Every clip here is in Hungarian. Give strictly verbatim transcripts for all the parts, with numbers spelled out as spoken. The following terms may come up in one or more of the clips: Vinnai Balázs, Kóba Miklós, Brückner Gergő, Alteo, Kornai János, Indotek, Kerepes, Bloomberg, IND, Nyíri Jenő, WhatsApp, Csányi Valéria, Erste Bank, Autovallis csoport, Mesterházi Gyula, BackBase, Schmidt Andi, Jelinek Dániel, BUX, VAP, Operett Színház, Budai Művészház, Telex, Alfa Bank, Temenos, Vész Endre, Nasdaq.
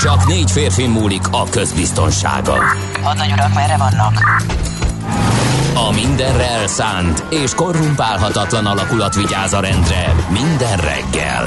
Csak négy férfi múlik a közbiztonsága. Hadnagy urak, merre vannak? A mindenre elszánt és korrumpálhatatlan alakulat vigyáz a rendre minden reggel.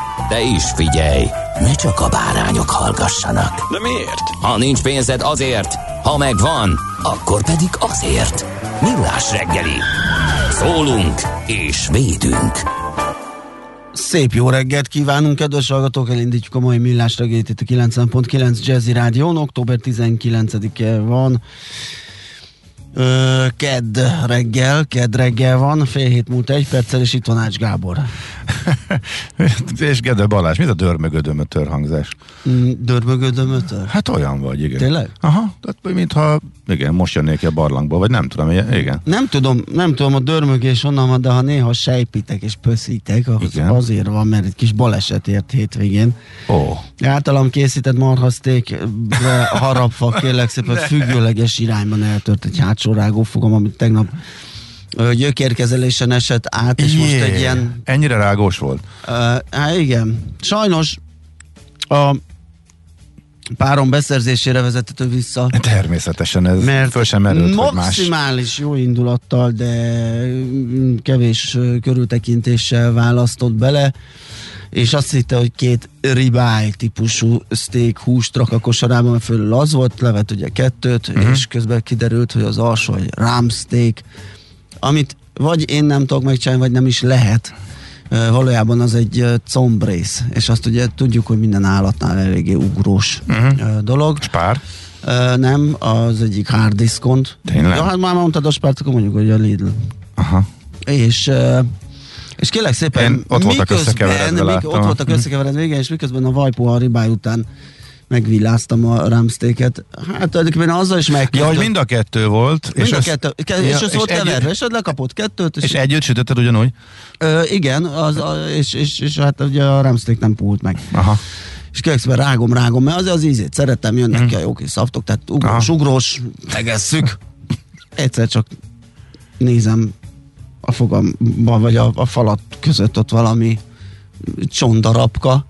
De is figyelj, ne csak a bárányok hallgassanak. De miért? Ha nincs pénzed, azért, ha megvan, akkor pedig azért. Millás reggeli. Szólunk és védünk. Szép jó reggelt kívánunk, kedves hallgatók! Elindítjuk a mai Millás reggelit itt a kilencven egész kilenc Jazzy Rádión. október tizenkilencedike van. Ö, kedd reggel, kedd reggel van, fél hét múlt egy perccel, és itt van Ács Gábor. És Gede Balázs, mit a dörmögödömötör hangzás? Mm, dörmögödömötör? Hát olyan vagy, igen. Tényleg? Aha, tehát mintha, igen, most jönnék ki a barlangból, vagy nem tudom, igen. Nem tudom, nem tudom a dörmögés onnan van, de ha néha sejpitek és pöszítek, az azért van, mert egy kis baleset ért hétvégén. Ó. Oh. Általam készített marhaszték harapfa, kérlek szépen, függőleges irányban eltört egy hátsó sorágó fogom, amit tegnap gyökérkezelésen esett át, és Jé, most egy ilyen... Ennyire rágós volt? Uh, hát igen. Sajnos a párom beszerzésére vezethető vissza. Természetesen ez mert föl sem merült, hogy más. Maximális jó indulattal, de kevés körültekintéssel választott bele, és azt hitte, hogy két ribeye típusú steak húst rak a kosarában, fölül az volt, levet ugye kettőt, uh-huh. és közben kiderült, hogy az alsó egy ram steak, amit vagy én nem tudok megcsinálni, vagy nem is lehet. Valójában az egy combrész, és azt ugye tudjuk, hogy minden állatnál eléggé ugrós uh-huh. dolog. Spár? Nem, az egyik hard diskon. Tényleg? Ja, hát már mondtad a spárt, akkor mondjuk, hogy a Lidl. Aha. És... És kérlek szépen, Én ott voltak összekeveredve, mik, ott voltak összekeveredve végén, és miközben a vajpuha ribáj után megvilláztam a rámsztéket. Hát tulajdonképpen azzal is megkaptam. Ja, hogy mind a kettő volt. Mind és a kettő. Azt, kettő és ja, az volt keverve, és ott lekapott kettőt. És, és együtt sütötted ugyanúgy? Ö, igen, az, a, és, és, és hát ugye a rámszték nem pult meg. Aha. És kérlek rágom, rágom, mert az az ízét szeretem, jönnek mm. ki a jó kis szaftok, tehát ugrós, Aha. ugrós, megesszük. Egyszer csak nézem a fogamban, vagy a, a falat között ott valami csondarabka,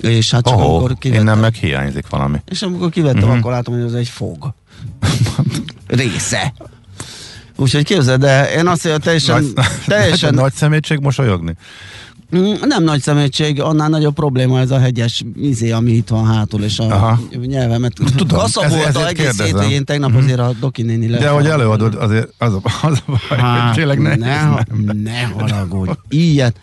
és hát csak oh, amikor kivettem... Innen meg hiányzik valami. És amikor kivettem, mm-hmm. akkor látom, hogy az egy fog. Része. Úgyhogy képzeld, de én azt mondom, teljesen... Nagy, teljesen... Nagy szemétség mosolyogni? Nem nagy szemétség, annál nagyobb probléma ez a hegyes izé, ami itt van hátul, és a Aha. nyelvemet kaszabolta egész hétvégén, tegnap mm-hmm. azért a Doki néni le. De hogy előadod, azért az a, az a baj, hát, tényleg ne, ne, ha, ne haragudj, ilyet.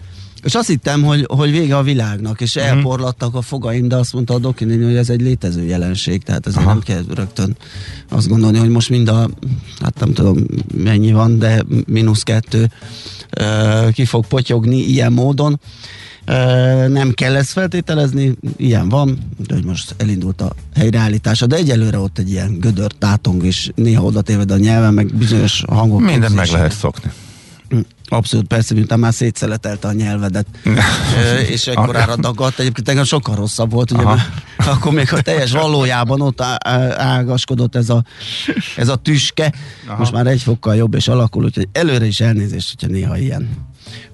És azt hittem, hogy, hogy vége a világnak, és mm-hmm. elporlattak a fogaim, de azt mondta a Doki néni, hogy ez egy létező jelenség, tehát ezért Aha. nem kell rögtön azt gondolni, hogy most mind a, hát nem tudom mennyi van, de mínusz kettő, ki fog potyogni ilyen módon. Nem kell ezt feltételezni, ilyen van, de hogy most elindult a helyreállítása, de egyelőre ott egy ilyen gödör, tátong, és néha oda téved a nyelven, meg bizonyos hangok. Minden meg lehet szokni. Abszolút, persze, miután már szétszeletelte a nyelvedet, és ekkorára dagadt. Egyébként engem sokkal rosszabb volt, ugye, akkor még a teljes valójában ott ágaskodott ez a, ez a tüske. Aha. Most már egy fokkal jobb és alakul, úgyhogy előre is elnézést, hogyha néha ilyen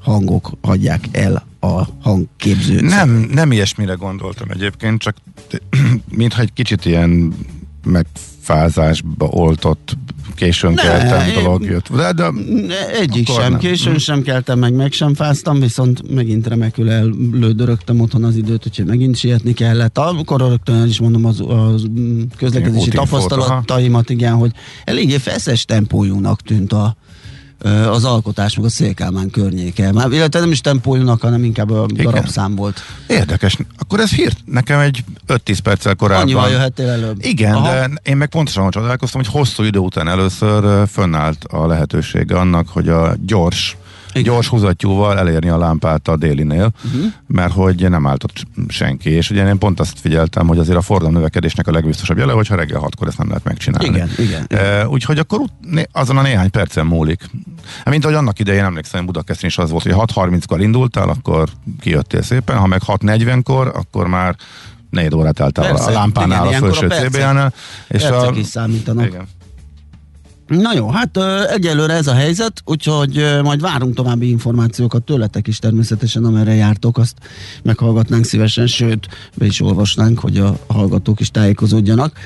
hangok hagyják el a hangképzőt. Nem, nem ilyesmire gondoltam egyébként, csak mintha egy kicsit ilyen megfázásba oltott, későn ne, keltem én, dolog jött. De, de egyik sem, nem. későn sem keltem, meg meg sem fáztam, viszont megint remekül ellődörögtem otthon az időt, úgyhogy megint sietni kellett. Akkor rögtön is mondom az, az közlekedési tapasztalataimat, igen, hogy eléggé feszes tempójúnak tűnt a az alkotás, meg a Szélkámán környéke. Már illetve nem is tempónak, hanem inkább a igen. darabszám volt. Érdekes. Akkor ez hírt nekem egy öt-tíz perccel korábban. Annyival jöhettél előbb. Igen, aha. De én meg pontosan csodálkoztam, hogy hosszú idő után először fönnállt a lehetősége annak, hogy a gyors igen. gyors húzattyúval elérni a lámpát a délinél, uh-huh. mert hogy nem állt ott senki, és ugye én pont azt figyeltem, hogy azért a fordulom növekedésnek a legbiztosabb jele, hogyha reggel hatkor ezt nem lehet megcsinálni. Igen, igen. E, úgyhogy akkor azon a néhány percen múlik. Mint ahogy annak idején emlékszem, Budakeszin is az volt, hogy hat harminckor indultál, akkor kijöttél szépen, ha meg hat negyvenkor, akkor már négy órát álltál a lámpánál, igen, a felső cé bé á-nál. Percek is számítanak. Igen. Na jó, hát egyelőre ez a helyzet, úgyhogy majd várunk további információkat tőletek is természetesen, amerre jártok, azt meghallgatnánk szívesen, sőt, be is olvasnánk, hogy a hallgatók is tájékozódjanak.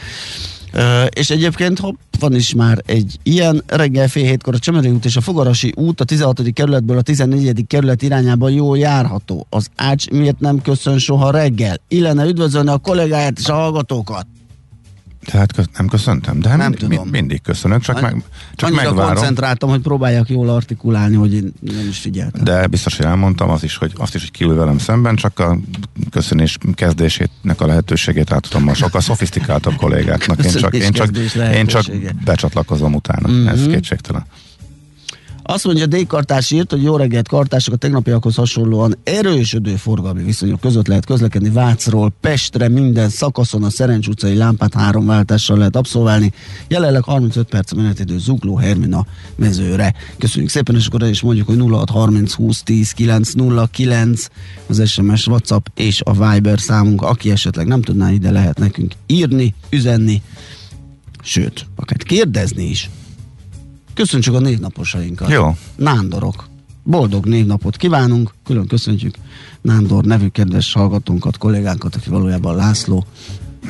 És egyébként hopp, van is már egy ilyen, reggel fél hétkor a Csemeri út és a Fogarasi út a tizenhatodik kerületből a tizennegyedik kerület irányában jól járható. Az Ács miért nem köszön soha reggel? Illene üdvözölni a kollégáját és a hallgatókat. Tehát köz, nem köszöntem, de nem mind, mind, mindig köszönök, csak, Annyi, meg, csak megvárom. Annyira koncentráltam, hogy próbáljak jól artikulálni, hogy én nem is figyeltem. De biztos, hogy elmondtam azt is, hogy, azt is, hogy kiül velem szemben, csak a köszönés kezdésének a lehetőségét átadom a sokkal szofisztikáltabb kollégáknak. Én csak, én, csak, én csak becsatlakozom utána, mm-hmm. ez kétségtelen. Azt mondja, D. Kartás írt, hogy jó reggelt kartások, a tegnapiakhoz hasonlóan erősödő forgalmi viszonyok között lehet közlekedni Vácról Pestre, minden szakaszon a Szerencs utcai lámpát három váltással lehet abszolválni. Jelenleg harmincöt perc menetidő Zugló Hermina mezőre. Köszönjük szépen, és akkor is mondjuk, hogy nulla hat harminc húsz tíz kilenc nulla kilenc az es em es, WhatsApp és a Viber számunk. Aki esetleg nem tudná, ide lehet nekünk írni, üzenni, sőt, akár kérdezni is. Köszönjük a névnaposainkat. Jó. Nándorok. Boldog névnapot kívánunk. Külön köszöntjük Nándor nevű kedves hallgatónkat, kollégánkat, aki valójában László.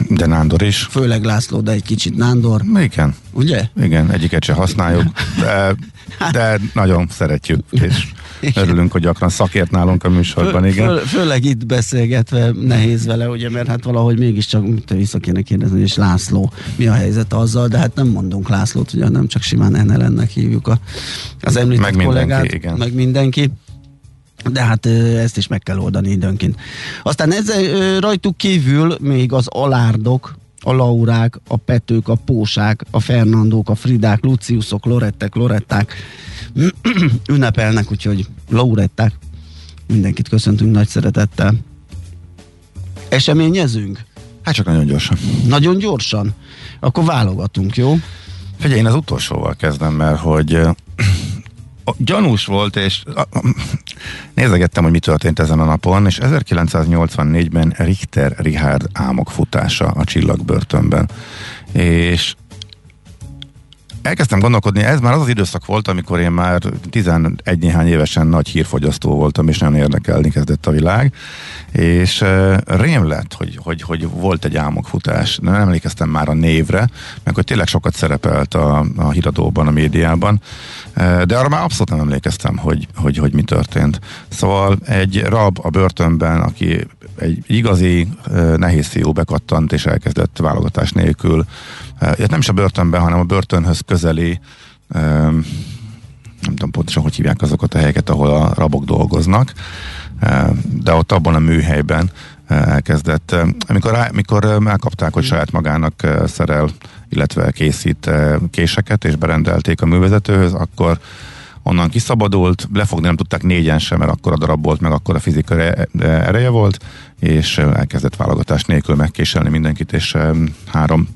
De Nándor is. Főleg László, de egy kicsit Nándor. Igen. Ugye? Igen, egyiket se használjuk, de, de nagyon szeretjük, és örülünk, hogy gyakran szakért nálunk a műsorban. Igen. Fő, fő, főleg itt beszélgetve nehéz vele, ugye, mert hát valahogy mégiscsak vissza kéne kérdezni, és László, mi a helyzet azzal, de hát nem mondunk Lászlót, ugye, nem csak simán en el en-nek hívjuk a, az említett meg mindenki, kollégát, igen. meg mindenki. De hát ezt is meg kell oldani időnként. Aztán ezzel rajtuk kívül még az Alárdok, a Laurák, a Petők, a Pósák, a Fernandók, a Fridák, Luciusok, Lorettek, Loretták ünnepelnek, úgyhogy Lauretták. Mindenkit köszöntünk nagy szeretettel. Eseményezünk? Hát csak nagyon gyorsan. Nagyon gyorsan? Akkor válogatunk, jó? Figyelj, én az utolsóval kezdem, mert hogy... gyanús volt, és nézegettem, hogy mi történt ezen a napon, és ezerkilencszáznyolcvannégyben Richter Richard álmokfutása a csillagbörtönben. És elkezdtem gondolkodni, ez már az az időszak volt, amikor én már tizenegy-néhány évesen nagy hírfogyasztó voltam, és nem érdekelni kezdett a világ, és uh, rém lett, hogy, hogy, hogy volt egy álmokfutás. Nem emlékeztem már a névre, mert hogy tényleg sokat szerepelt a, a híradóban, a médiában, uh, de arra már abszolút nem emlékeztem, hogy, hogy, hogy mi történt. Szóval egy rab a börtönben, aki egy igazi uh, nehéz szíjú bekattant, és elkezdett válogatás nélkül, uh, nem is a börtönben, hanem a börtönhöz közeli, um, nem tudom pontosan, hogy hívják azokat a helyeket, ahol a rabok dolgoznak, uh, de ott abban a műhelyben uh, elkezdett. Uh, amikor, amikor uh, elkapták, hogy saját magának uh, szerel, illetve készít uh, késeket, és berendelték a művezetőhöz, akkor onnan kiszabadult, lefogni nem tudták négyen sem, mert akkora darab volt, meg akkora fizikai ereje volt, és elkezdett válogatás nélkül megkéselni mindenkit, és három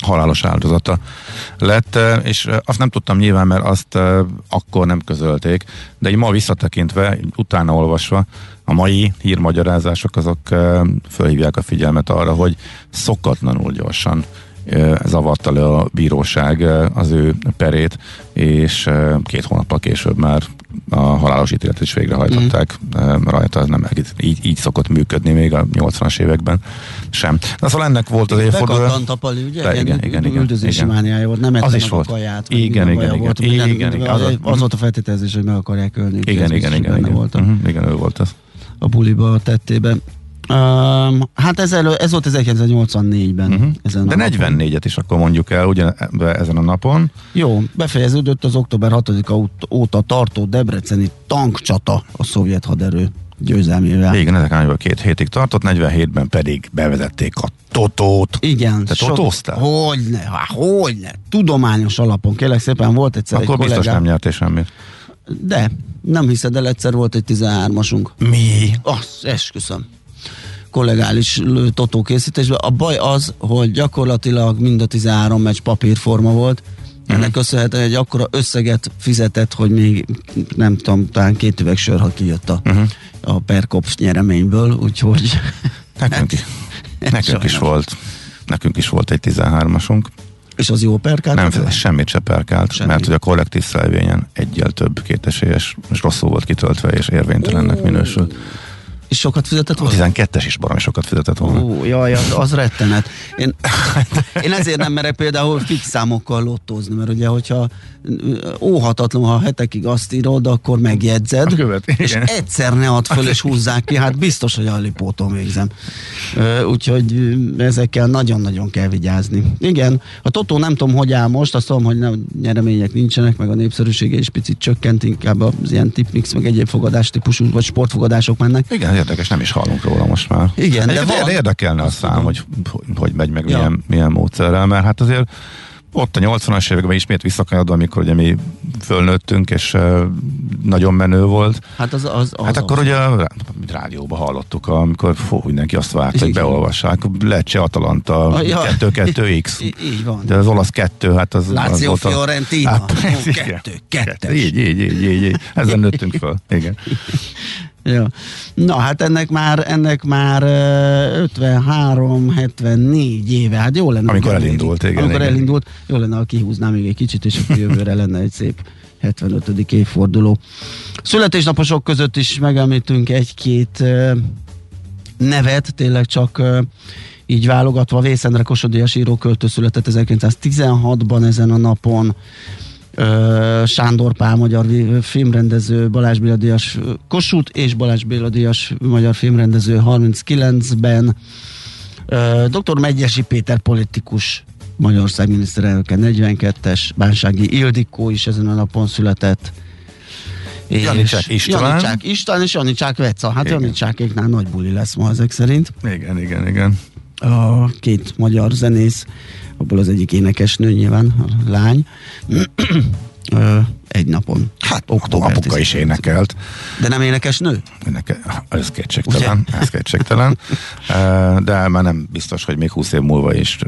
halálos áldozata lett, és azt nem tudtam nyilván, mert azt akkor nem közölték, de így ma visszatekintve, utána olvasva, a mai hírmagyarázások azok fölhívják a figyelmet arra, hogy szokatlanul gyorsan zavarta le a bíróság az ő perét, és két hónappal később már a halálos ítéletet is végrehajtották mm. rajta, ez nem így, így szokott működni még a nyolcvanas években sem. Na szóval ennek volt az évforduló. Bekattant a Pali, ugye? De, igen, igen, igen. Üldözési mániája volt, nem ettem meg a kaját. Igen, igen, igen. igen, igen, igen az, az volt a feltételezés, hogy meg akarják ölni. Igen, igen, igen. Igen, ő volt az. A buliba, a tettében. Um, hát ez, elő, ez volt ezerkilencszáznyolcvannégyben. Uh-huh. Ezen de negyvennégyet is akkor mondjuk el ugyan, ezen a napon. Jó, befejeződött az október hatodika óta tartó debreceni tankcsata a szovjet haderő győzelmével. Igen, ezek ányból két hétig tartott, negyvenhétben pedig bevezették a totót. Igen. Te totóztál? Hogyne, há, hogyne. Tudományos alapon, kérlek szépen, volt egyszer akkor egy kollégám. Biztos nem nyertél semmit. De, nem hiszed el, egyszer volt egy tizenhármasunk. Mi? Azt, esküszöm. Kollegális totókészítésben. A baj az, hogy gyakorlatilag mind a tizenhárom meccs papírforma volt. Ennek uh-huh. köszönhetően egy akkora összeget fizetett, hogy még nem tudom, talán két üveg sör, ha kijött a, uh-huh. a perkops nyereményből, úgyhogy... Nekünk, nekünk is volt. Nekünk is volt egy tizenhármasunk. És az jó perkált? Nem, fizet, semmit se perkált, Semmi. mert hogy a kollektív szelvényen egyel több kétesélyes, és rosszul volt kitöltve, és érvénytelennek oh. minősült. És sokat fizetett volna? A tizenkettes is baromi sokat fizetett volna. Ó, jaj, az, az rettenet. Én, én ezért nem merek például fix számokkal lottózni, mert ugye, hogyha óhatatlan, ha hetekig azt írod, akkor megjegyzed, követ, és egyszer ne add föl, és húzzák ki, hát biztos, hogy a lipóton végzem. Úgyhogy ezekkel nagyon-nagyon kell vigyázni. Igen, a totó nem tudom, hogy áll most, azt tudom, hogy nem, nyeremények nincsenek, meg a népszerűsége is picit csökkent, inkább az ilyen tipmix, meg egyéb fogadás típusú, vagy sportfogadások mennek. Igen, érdekes, nem is hallunk róla most már. Igen, de van. Érdekelne a szám, hogy, hogy megy meg, ja. milyen, milyen módszerrel, mert hát azért ott a nyolcvanas években ismét visszakanyadva, amikor ugye mi fölnőttünk, és uh, nagyon menő volt. Hát, az, az, az hát akkor az ugye a rádióban hallottuk, amikor fú, mindenki azt várt, hogy beolvassák. Lecce Atalanta, kettő kettő iksz. Így, így van. De az olasz kettő, hát az... Lazio Fiorentina. kettő kettő. Így, így, így, így. Ezen nőttünk föl. Igen. Ja. Na hát ennek már ennek már ötvenhárom hetvennégy éve, hát jó lenne. Amikor elindult, igen. Amikor igen. elindult, jó lenne, ha kihúznám még egy kicsit, és akkor jövőre lenne egy szép hetvenötödik évforduló. Születésnaposok között is megemlítünk egy-két nevet, tényleg csak így válogatva. Vész Endre kosodias íróköltő született ezerkilencszáztizenhatban ezen a napon. Sándor Pál magyar filmrendező, Balázs Béla díjas Kossuth és Balázs Béla díjas magyar filmrendező harminckilencben. doktor Megyesi Péter politikus, Magyarország miniszterelnöke negyvenkettes, Bánsági Ildikó is ezen a napon született. Janicsák István. Janicsák István és Janicsák Veca. Hát Janicsákéknál nagy buli lesz ma ezek szerint. Igen, igen, igen. A két magyar zenész, abból az egyik énekesnő nyilván, a lány, egy napon. Hát apuka is énekelt. De nem énekesnő? Éneke, ez kétségtelen, ez kétségtelen. De már nem biztos, hogy még húsz év múlva is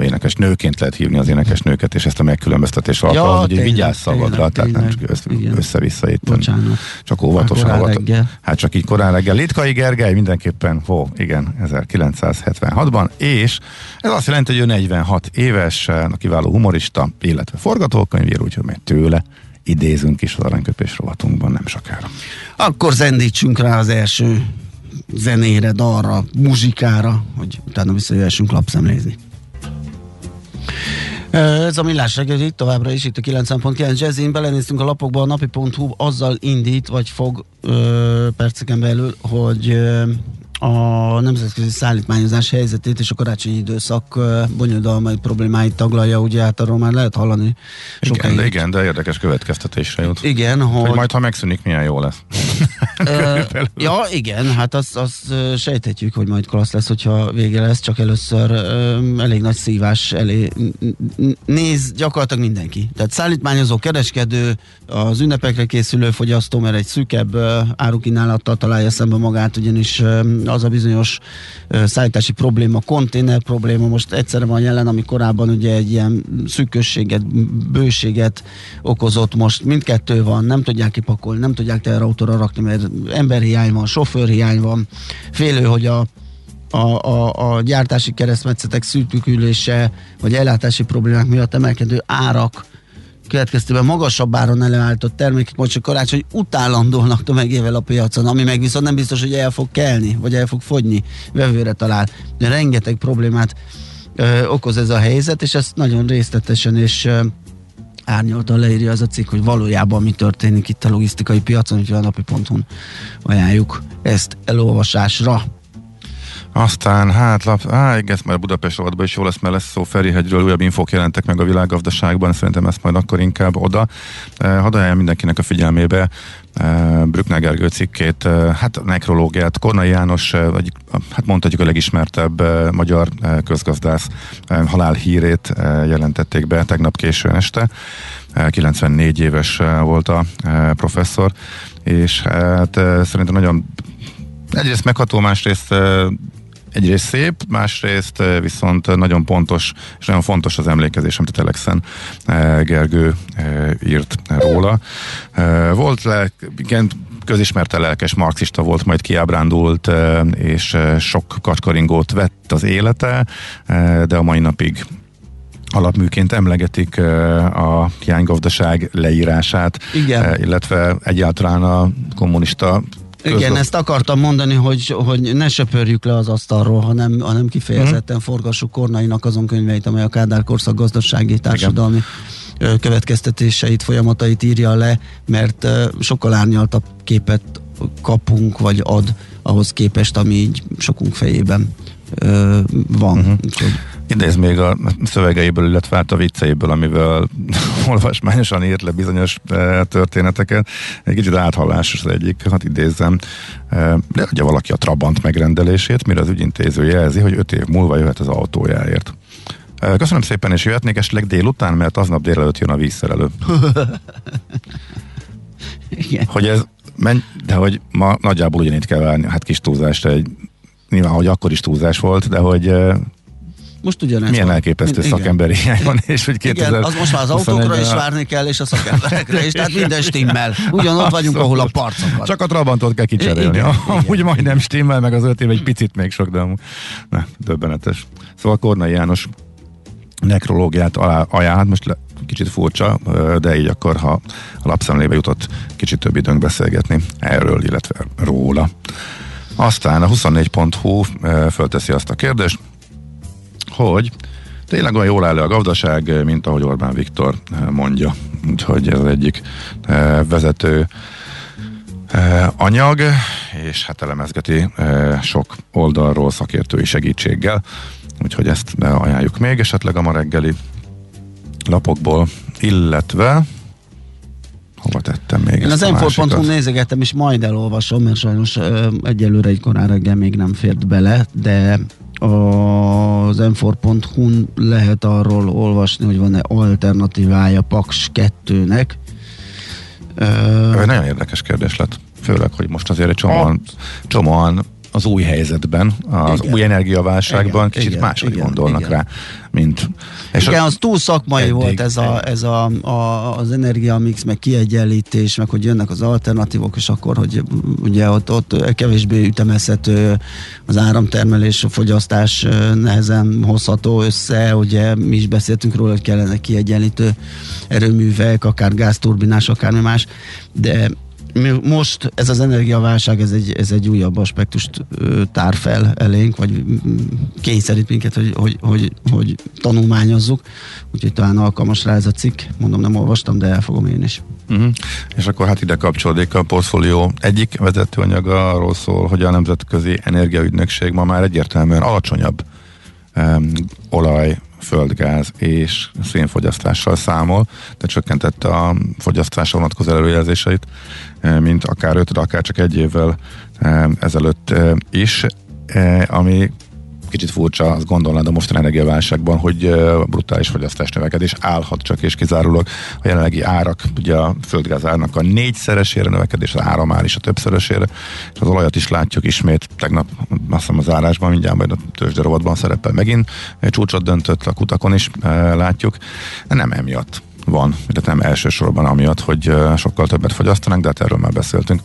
énekes nőként lehet hívni az énekesnőket, és ezt a megkülönböztetés alkalmaz, ja, hogy tényleg, vigyázz szagadra, tehát nem csak össze-vissza itt. Bocsánat. Csak óvatosan. Óvatos, hát csak így korán reggel. Litkai Gergely mindenképpen, hó, igen, ezerkilencszázhetvenhatban, és ez azt jelenti, hogy ő negyvenhat éves, kiváló humorista, illetve forgatókönyvíró, úgyhogy meg tőle idézünk is az aranyköpés rovatunkban nem sokára. Akkor zendítsünk rá az első zenére, dalra, muzsikára, hogy utána visszajöhessünk lapszemlézni. Ez a Millás reggeli, továbbra is itt a kilencven pont kilenc Jazzyn, belenéztünk a lapokba, a napi pont hu azzal indít, vagy fog ö, perceken belül, hogy ö, a nemzetközi szállítmányozás helyzetét és a karácsonyi időszak bonyodalmai problémáit taglalja, ugye hát arról már lehet hallani. Igen de, igen, de érdekes következtetésre jut. Igen, hogy... hogy majd ha megszűnik, milyen jó lesz. Ja, igen, hát azt, azt sejthetjük, hogy majd klassz lesz, hogyha vége lesz, csak először elég nagy szívás elé néz gyakorlatilag mindenki. Tehát szállítmányozó, kereskedő, az ünnepekre készülő fogyasztó, mert egy szűkebb árukínálattal találja szembe magát, ugyanis az a bizonyos uh, szállítási probléma, konténer probléma most egyszerre van jelen, ami korábban ugye egy ilyen szűkösséget, bőséget okozott, most mindkettő van, nem tudják kipakolni, nem tudják teherautóra rakni, mert emberhiány van, sofőrhiány van, félő, hogy a A, a, a gyártási keresztmetszetek szűkülése, vagy ellátási problémák miatt emelkedő árak következtében magasabb áron előállított termékek majd csak karácsony után landolnak tömegével a piacon, ami meg viszont nem biztos, hogy el fog kelni, vagy el fog fogyni, vevőre talál. De rengeteg problémát ö, okoz ez a helyzet, és ezt nagyon részletesen és ö, árnyaltan leírja az a cikk, hogy valójában mi történik itt a logisztikai piacon, úgyhogy a napi ponton ajánljuk ezt elolvasásra. Aztán hát, lap, á, igen, már Budapest rovatban is jó lesz, mert lesz szó Ferihegyről, újabb infók jelentek meg a világgazdaságban, szerintem ezt majd akkor inkább oda. Eh, hadd ajánljam mindenkinek a figyelmébe eh, Brückner Gergő cikkét, eh, hát nekrológiát, Kornai János, eh, hát mondhatjuk a legismertebb eh, magyar eh, közgazdász eh, halálhírét eh, jelentették be tegnap későn este. Eh, kilencvennégy éves eh, volt a eh, professzor, és hát eh, szerintem nagyon egyrészt megható, másrészt eh, egyrészt szép, másrészt viszont nagyon pontos, és nagyon fontos az emlékezés, amit a Telexen Gergő írt róla. Volt le, igen, közismerte lelkes marxista volt, majd kiábrándult, és sok kacskaringót vett az élete, de a mai napig alapműként emlegetik a hiánygazdaság leírását, igen, illetve egyáltalán a kommunista. Közlek. Igen, ezt akartam mondani, hogy, hogy ne söpörjük le az asztalról, hanem, hanem kifejezetten mm. forgassuk Kornainak azon könyveit, amely a Kádár korszak gazdasági, társadalmi igen. következtetéseit, folyamatait írja le, mert sokkal árnyaltabb képet kapunk, vagy ad ahhoz képest, ami így sokunk fejében van. Uh-huh. Idézd még a szövegeiből, illetve hát a vicceiből, amivel olvasmányosan írt le bizonyos e, történeteket. Egy kicsit áthallásos az egyik, hát idézzem. E, leadja valaki a Trabant megrendelését, mire az ügyintéző jelzi, hogy öt év múlva jöhet az autójáért. E, köszönöm szépen, és jöhetnék esetleg délután, mert aznap délelőtt jön a vízszerelő. Igen. Hogy ez, menj, de hogy ma nagyjából ugyanitt kell várni, hát kis túlzást egy nyilván, hogy akkor is túlzás volt, de hogy most ugyanez milyen van. Elképesztő igen. szakemberi hiány van, és hogy kétezer-huszonegyben... Igen, az most már az autókra is várni kell, és a szakemberekre is, tehát minden stimmel. Ugyanott vagyunk, ahol a parcokat. Csak a Trabantot kell kicserélni. Igen, amúgy igen, majdnem stimmel, meg az öt év egy picit még sok, de amúgy... Ne, döbbenetes. Szóval Kornai János nekrológiát ajánl, most le, kicsit furcsa, de így akkor, ha a lapszemlébe jutott, kicsit több időnk beszélgetni erről, illetve róla. Aztán a huszonnégy pont hú fölteszi azt a kérdést, hogy tényleg olyan jól áll a gazdaság, mint ahogy Orbán Viktor mondja. Úgyhogy ez egyik vezető anyag, és hát elemezgeti sok oldalról szakértői segítséggel. Úgyhogy ezt ajánljuk még esetleg a ma reggeli lapokból, illetve hova tettem még én ezt az info pont hú nézegettem, és majd elolvasom, mert sajnos ö, egyelőre egy korán reggel még nem fért bele, de az info pont hú-n lehet arról olvasni, hogy van-e alternatívája Paks kettőnek. Ö, nagyon érdekes kérdés lett, főleg, hogy most azért egy csomóan, csomóan az új helyzetben, az igen. új energiaválságban igen, kicsit igen, máshogy igen, gondolnak igen. rá, mint... És igen, az túl szakmai eddig, volt ez, a, ez a, a, az energiamix, meg kiegyenlítés, meg hogy jönnek az alternatívok, és akkor, hogy ugye ott, ott kevésbé ütemezhető az áramtermelés, a fogyasztás nehezen hozható össze, ugye mi is beszéltünk róla, hogy kellene kiegyenlítő erőművek, akár gázturbinás, akármi más, de most ez az energiaválság, ez egy, ez egy újabb aspektust tár fel elénk, vagy kényszerít minket, hogy, hogy, hogy, hogy tanulmányozzuk, úgyhogy talán alkalmas rá ez a cikk, mondom, nem olvastam, de el fogom én is. Uh-huh. És akkor hát ide kapcsolódik a portfólió egyik vezetőanyaga, arról szól, hogy a Nemzetközi Energiaügynökség ma már egyértelműen alacsonyabb um, olaj, földgáz és szénfogyasztással számol, de csökkentette a fogyasztásra vonatkozó előjelzéseit, mint akár ötre, akár csak egy évvel ezelőtt is, ami kicsit furcsa, azt gondolnád a mostani energiaválságban, hogy brutális fogyasztás növekedés állhat csak és kizárólag a jelenlegi árak, ugye a földgáz árnak a négyszeresére növekedés, az áramár is a többszörösére, és az olajat is látjuk ismét, tegnap azt hiszem az árásban, mindjárt majd a tőzsderovatban szerepel megint, csúcsot döntött, a kutakon is e, látjuk, de nem emiatt van, de nem elsősorban amiatt, hogy sokkal többet fogyasztanak, de hát erről már beszéltünk,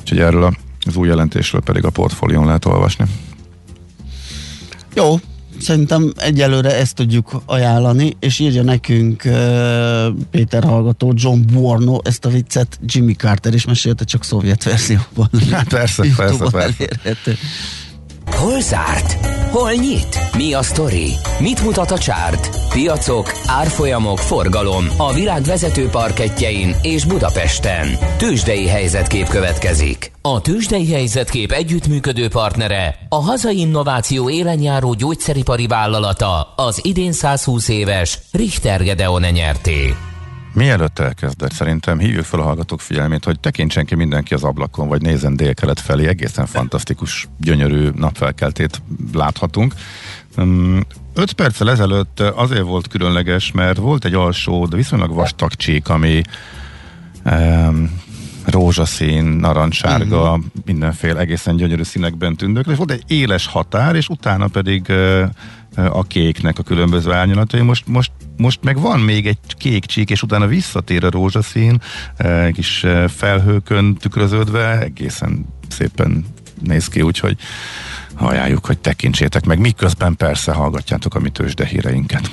úgyhogy erről az új jelentésről pedig a portfólión lehet olvasni. Jó, szerintem egyelőre ezt tudjuk ajánlani, és írja nekünk uh, Péter hallgató, John Buorno, ezt a viccet Jimmy Carter is mesélte, csak szovjet verzióban. Hát persze, persze, persze. Hol zárt? Hol nyit? Mi a sztori? Mit mutat a csárt? Piacok, árfolyamok, forgalom a világ vezető parkettjein és Budapesten. Tőzsdei helyzetkép következik. A Tőzsdei helyzetkép együttműködő partnere, a hazai innováció élenjáró gyógyszeripari vállalata, az idén százhúsz éves Richter Gedeon nyerté. Mielőtt elkezdek, szerintem hívjuk fel a hallgatók figyelmét, hogy tekintsen ki mindenki az ablakon, vagy nézzen délkelet felé, egészen fantasztikus, gyönyörű napfelkeltét láthatunk. Öt perccel ezelőtt azért volt különleges, mert volt egy alsó, de viszonylag vastag csík, ami um, rózsaszín, narancssárga, mm-hmm. mindenféle egészen gyönyörű színekben tündökl, és volt egy éles határ, és utána pedig uh, a kéknek a különböző árnyalatai. Most, most, most meg van még egy kék csík, és utána visszatér a rózsaszín, egy kis felhőkön tükröződve, egészen szépen néz ki, úgyhogy ajánljuk, hogy tekintsétek meg, miközben persze hallgatjátok a mi tőzsde híreinket.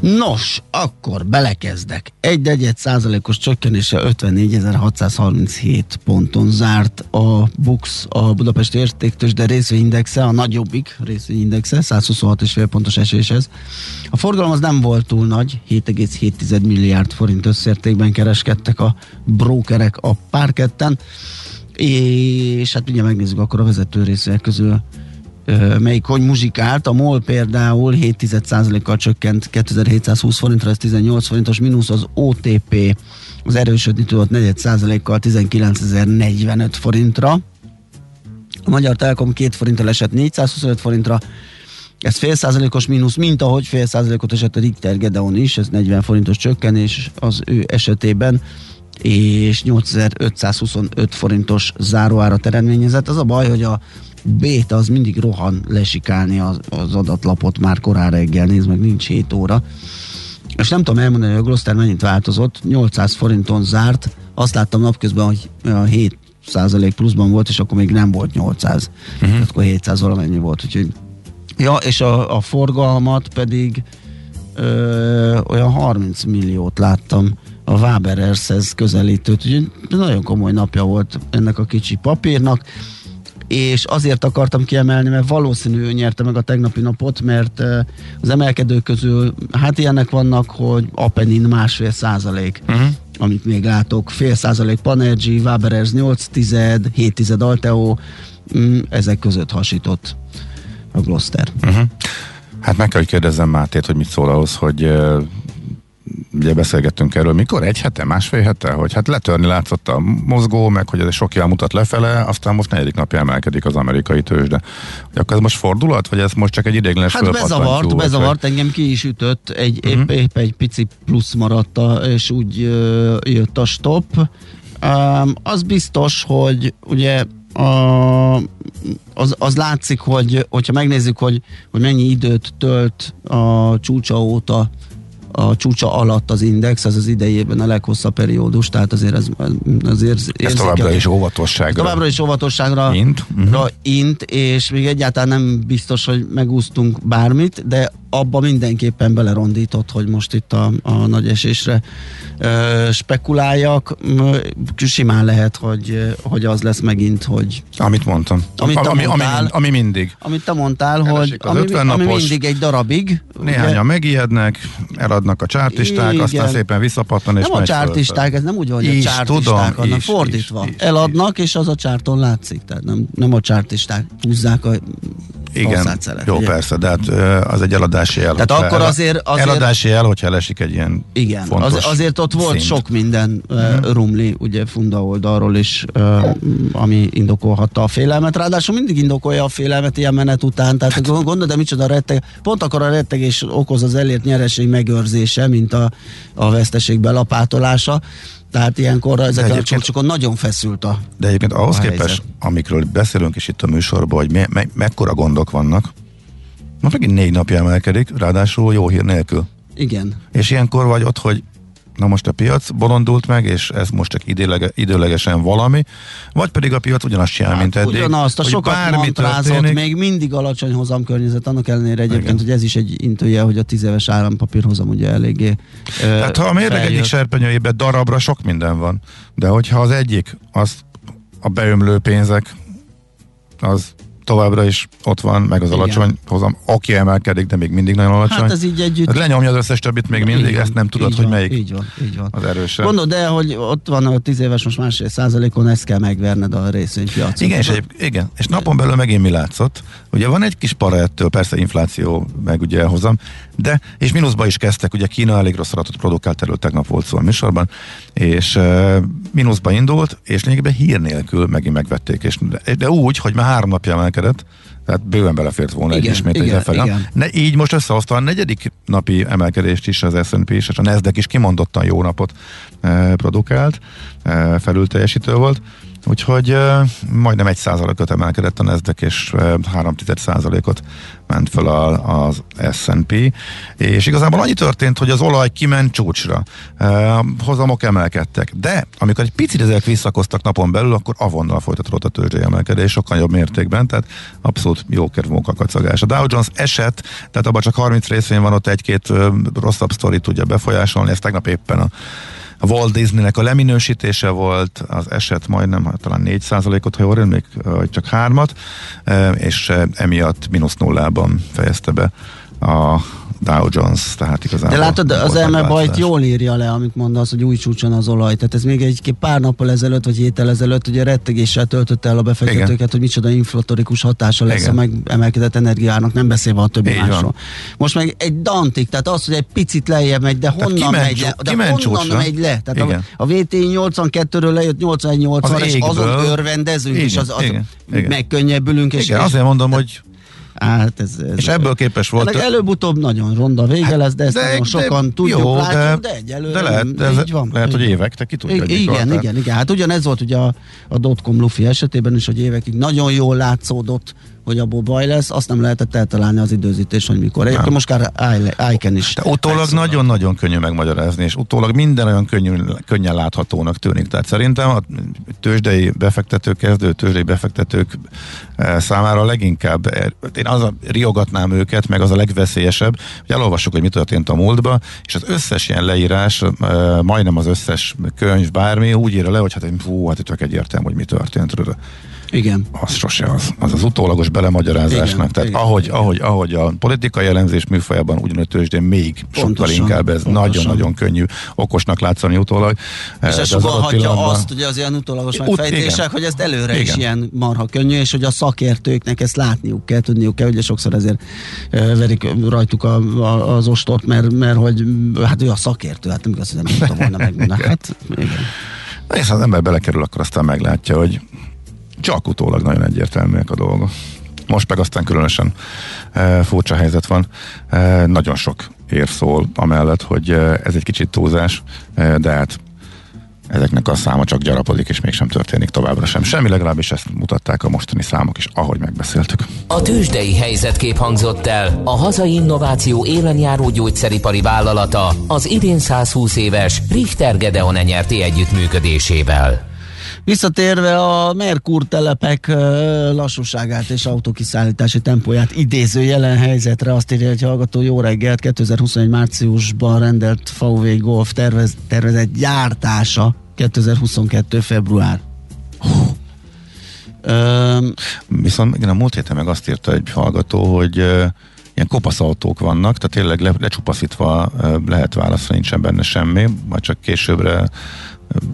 Nos, akkor belekezdek. egy egész öt százalékos csökkenéssel ötvennégyezer-hatszázharminchét ponton zárt a BUX, a Budapesti Értéktőzsde részvényindexe, a nagyobbik részvényindexe, százhuszonhat egész öt pontos eséshez. A forgalom az nem volt túl nagy, hét egész hét milliárd forint összértékben kereskedtek a brókerek a parketten, és hát mindjárt megnézzük akkor a vezető részvények közül, melyik hogy muzsikált. A MOL például hét egész egy százalékkal csökkent kétezer-hétszázhúsz forintra, ez tizennyolc forintos mínusz. Az o té pé az erősödni tudott négy egész öt százalékkal tizenkilencezer-negyvenöt forintra. A Magyar Telekom két forinttal esett négyszázhuszonöt forintra, ez fél százalékos mínusz, mint ahogy fél százalékot esett a Richter Gedeon is, ez negyven forintos csökkenés az ő esetében, és nyolcezer-ötszázhuszonöt forintos záróárat eredményezett. Az a baj, hogy a béta az mindig rohan lesikálni az, az adatlapot már korán reggel, nézd meg, nincs hét óra. És nem tudom elmondani, hogy a Gloster mennyit változott, nyolcszáz forinton zárt, azt láttam napközben, hogy hét százalék pluszban volt, és akkor még nem volt nyolcszáz, uh-huh. tehát akkor hétszáz valamennyi volt. Úgyhogy... Ja, és a, a forgalmat pedig ö, olyan harminc milliót láttam, a Waberers-hez közelítőt, úgyhogy nagyon komoly napja volt ennek a kicsi papírnak, és azért akartam kiemelni, mert valószínű ő nyerte meg a tegnapi napot, mert az emelkedők közül, hát ilyenek vannak, hogy Apenin másfél százalék, uh-huh. amit még látok, fél százalék Panergy, Waberers nyolc tized, hét tized Alteo, mm, ezek között hasított a Gloster. Uh-huh. Hát meg kell, hogy kérdezzem Mátét, hogy mit szól ahhoz, hogy ugye beszélgettünk erről, mikor? Egy hete, másfél hete? Hogy hát letörni látszott a mozgó, meg hogy ez sok jel mutat lefele, aztán most negyedik napja emelkedik az amerikai tőzsde. Akkor ez most fordulat, vagy ez most csak egy ideiglenes hát fölpattantyú? Hát bezavart, bezavart, vagy... engem ki is ütött, egy, uh-huh. épp, épp egy pici plusz maradt, a, és úgy ö, jött a stop. Um, az biztos, hogy ugye a, az, az látszik, hogy hogyha megnézzük, hogy, hogy mennyi időt tölt a csúcsa óta a csúcsa alatt az index, az az idejében a leghosszabb periódus, tehát azért ez, azért ez továbbra is óvatosságra. Továbbra is óvatosságra int. Uh-huh. int, és még egyáltalán nem biztos, hogy megúsztunk bármit, de abba mindenképpen belerondított, hogy most itt a, a nagy esésre ö, spekuláljak. Simán lehet, hogy, hogy az lesz megint, hogy... Amit mondtam. Amit ami, ami, mondtál, ami, ami mindig. Amit te mondtál, hogy ami, ami mindig egy darabig. Néhányan ugye, megijednek, eladnak a csártisták, igen. aztán szépen visszapattan, és nem a csártisták, ez nem úgy van, hogy is, a csártisták tudom, is, fordítva. Is, is, eladnak, és az a csárton látszik. Tehát nem, nem a csártisták húzzák a igen, jó ugye? Persze, de hát az egy eladási el. Tehát akkor azért, azért... Eladási el, hogyha elesik egy ilyen igen, fontos az, azért ott volt szint. Sok minden uh-huh. uh, rumli, ugye funda oldalról is, uh, ami indokolhatta a félelmet. Ráadásul mindig indokolja a félelmet ilyen menet után, tehát gondolod, de micsoda retteg... Pont akkor a rettegés okoz az elért nyereség megőrzése, mint a, a veszteség belapátolása. Tehát ilyenkor ezek a csúcsokon nagyon feszült a De egyébként ahhoz képest, amikről beszélünk is itt a műsorban, hogy me- me- mekkora gondok vannak, most megint négy napja emelkedik, ráadásul jó hír nélkül. Igen. És ilyenkor vagy ott, hogy na most a piac bolondult meg, és ez most csak időlege, időlegesen valami, vagy pedig a piac ugyanazt csinál, hát, mint eddig. Ugyanazt, a sokat mantrázott, még mindig alacsony hozam környezet, annak ellenére egyébként, igen. hogy ez is egy intője, hogy a tíz éves állampapírhozam ugye eléggé Tehát uh, ha a mérleg egyik serpenyőjében darabra sok minden van, de hogyha az egyik, az a beömlő pénzek, az továbbra is ott van, meg az igen. alacsony hozam, aki emelkedik, de még mindig nagyon alacsony. Hát ez így együtt. Hát lenyomja az összes többit még mindig, így van, ezt nem tudod, hogy van, melyik így van, így van. Az erősebb. Gondold el, hogy ott van a tíz éves, most másfél százalékon, ezt kell megverned a részvénypiacon. Igen, és egy, igen, és napon belül megint mi látszott. Ugye van egy kis para ettől, persze infláció, meg ugye hozam, de, és mínuszba is kezdtek, ugye Kína elég rossz adatot produkált, erről tegnap volt szó a műsorban, és e, mínuszba indult, és lényegében hír nélkül megint megvették, és, de úgy, hogy már három napja emelkedett, tehát bőven belefért volna igen, egy ismét egyfelé. Így most összehozta a negyedik napi emelkedést is az es és pé és a Nasdaq is kimondottan jó napot e, produkált, e, felülteljesítő volt, úgyhogy e, majdnem egy százalékot emelkedett a Nasdaq, és e, három tized százalékot ment föl a, az es és pé, és igazából annyi történt, hogy az olaj kiment csúcsra, e, hozamok emelkedtek, de amikor egy picit ezek visszakoztak napon belül, akkor avonnal folytatódott a tőzsdei emelkedés, sokkal jobb mértékben, tehát abszolút jókedvű munkakacagás. A Dow Jones esett, tehát abban csak harminc részvény van, ott egy-két rosszabb sztori tudja befolyásolni, ez tegnap éppen a A Walt Disneynek a leminősítése volt, az eset majdnem talán négy százalékot, ha jól jön, még csak hármat, és emiatt mínusz nullában fejezte be a Dow Jones, tehát igazán. De látod, az e em e bajt jól írja le, amit mondasz, hogy új csúcson az olaj. Tehát ez még egy pár nappal ezelőtt, vagy héttel ezelőtt, ugye rettegéssel töltötte el a befektetőket, igen. hogy micsoda inflatorikus hatása lesz igen. a megemelkedett energiának, nem beszélve a többi így másról. Van. Most meg egy dantik, tehát az, hogy egy picit lejjebb megy, de honnan kimen, megy le? De honnan csúcsra? megy le? Tehát a, a vé té i nyolcvankettőről lejött nyolcvanegy nyolcvan, és azon örvendezünk, igen. és az, az igen. Igen. megkönnyebbülünk. És igen, és azért mondom, hogy Hát ez, ez és ebből képes volt. Előbb-utóbb nagyon ronda vége hát, lesz, de ezt de, nagyon sokan de, tudjuk, jó, látjuk, de, de egyelőre de lehet, nem, ez így van. Lehet, hogy évek, te ki tudja. Igen, igen, igen. Hát ugyanez volt ugye a, a dotcom lufi esetében is, hogy évekig nagyon jól látszódott, hogy abból baj lesz, azt nem lehetett eltalálni az időzítés, hogy mikor. Egyébként nem. most már Iken is. De utólag nagyon-nagyon könnyű megmagyarázni, és utólag minden olyan könnyű, könnyen láthatónak tűnik. Tehát szerintem a tőzsdei befektetők, kezdő tőzsdei befektetők számára leginkább, én az a riogatnám őket, meg az a legveszélyesebb, hogy elolvassuk, hogy mi történt a múltba, és az összes ilyen leírás, majdnem az összes könyv, bármi úgy írja le, hogy hát, hú, hát csak egyértelmű, hogy mi történt. Igen. Az sose az. Az az utólagos belemagyarázásnak. Igen, tehát igen, ahogy, igen. ahogy, ahogy a politikai elemzés műfajában ugyanúgy tőzsdén még pontosan, sokkal inkább ez pontosan. nagyon-nagyon könnyű okosnak látszani utólag. És ez sokan hatja pillanatban... azt, hogy az ilyen utólagos megfejtések, igen. hogy ezt előre igen. is ilyen marha könnyű, és hogy a szakértőknek ezt látniuk kell, tudniuk kell, ugye sokszor ezért verik rajtuk a, a, az ostort, mert, mert hogy hát ő a szakértő, hát nem igaz, hogy nem tudta volna megmondani. Hát, na és ha az ember belekerül, akkor aztán meglátja, hogy csak utólag nagyon egyértelműek a dolgok. Most meg aztán különösen e, furcsa helyzet van. E, nagyon sok érv szól amellett, hogy e, ez egy kicsit túlzás, e, de hát ezeknek a száma csak gyarapodik, és mégsem történik továbbra sem. Semmi, legalábbis ezt mutatták a mostani számok is, ahogy megbeszéltük. A tőzsdei helyzetkép hangzott el. A hazai innováció élenjáró gyógyszeripari vállalata az idén százhúsz éves Richter Gedeon nyerté együttműködésével. Visszatérve a Merkur telepek lassúságát és autókiszállítási tempóját idéző jelen helyzetre, azt írja egy hallgató: jó reggelt, kétezer-huszonegy márciusban rendelt vé vé Golf tervez, tervezett gyártása kétezer-huszonkettő február. Hú. Öm, Viszont igen, a múlt héten meg azt írta egy hallgató, hogy ö, ilyen kopasz autók vannak, tehát tényleg le, lecsupaszítva ö, lehet válaszra, nincsen benne semmi, majd csak későbbre.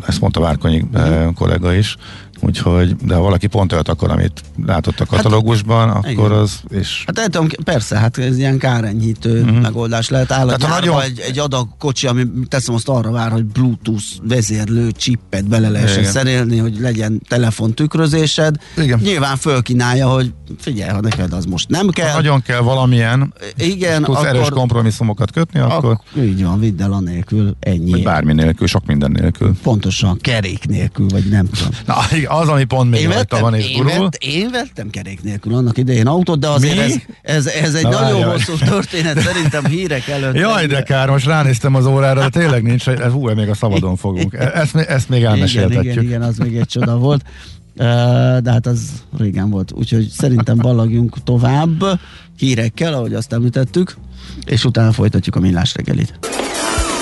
Ezt mondta Várkonyi uh-huh. kollega is, úgyhogy, de ha valaki pont ölt akkor, amit látott a katalógusban, hát, akkor igen. az, és... Hát el tudom, persze, hát ez ilyen kárenyhítő uh-huh. megoldás lehet, áll a nagyon... egy, egy adag kocsi, ami teszem azt arra vár, hogy Bluetooth vezérlő csippet bele lehessen szerelni, hogy legyen telefontükrözésed. Igen. Nyilván fölkínálja, hogy figyelj, ha neked az most nem kell. Ha nagyon kell valamilyen, igen, tudsz akkor... erős kompromisszumokat kötni, akkor... akkor... Így van, vidd el anélkül, ennyi. Vagy bármi nélkül, sok minden nélkül. Pontosan, kerék nélkül, vagy nem tudom. Na, az, ami pont még rajta van és gurul. Én, vett, én vettem kerék nélkül annak idején autót, de azért ez, ez, ez egy na, nagyon jaj. hosszú történet, szerintem hírek előtt. Jaj, de kár, most ránéztem az órára, de tényleg nincs, hú, még a szabadon fogunk. Ezt, ezt még elmeséltetjük. Igen, igen, igen, az még egy csoda volt. De hát az régen volt, úgyhogy szerintem ballagjunk tovább hírekkel, ahogy azt említettük, és utána folytatjuk a Millás reggelit.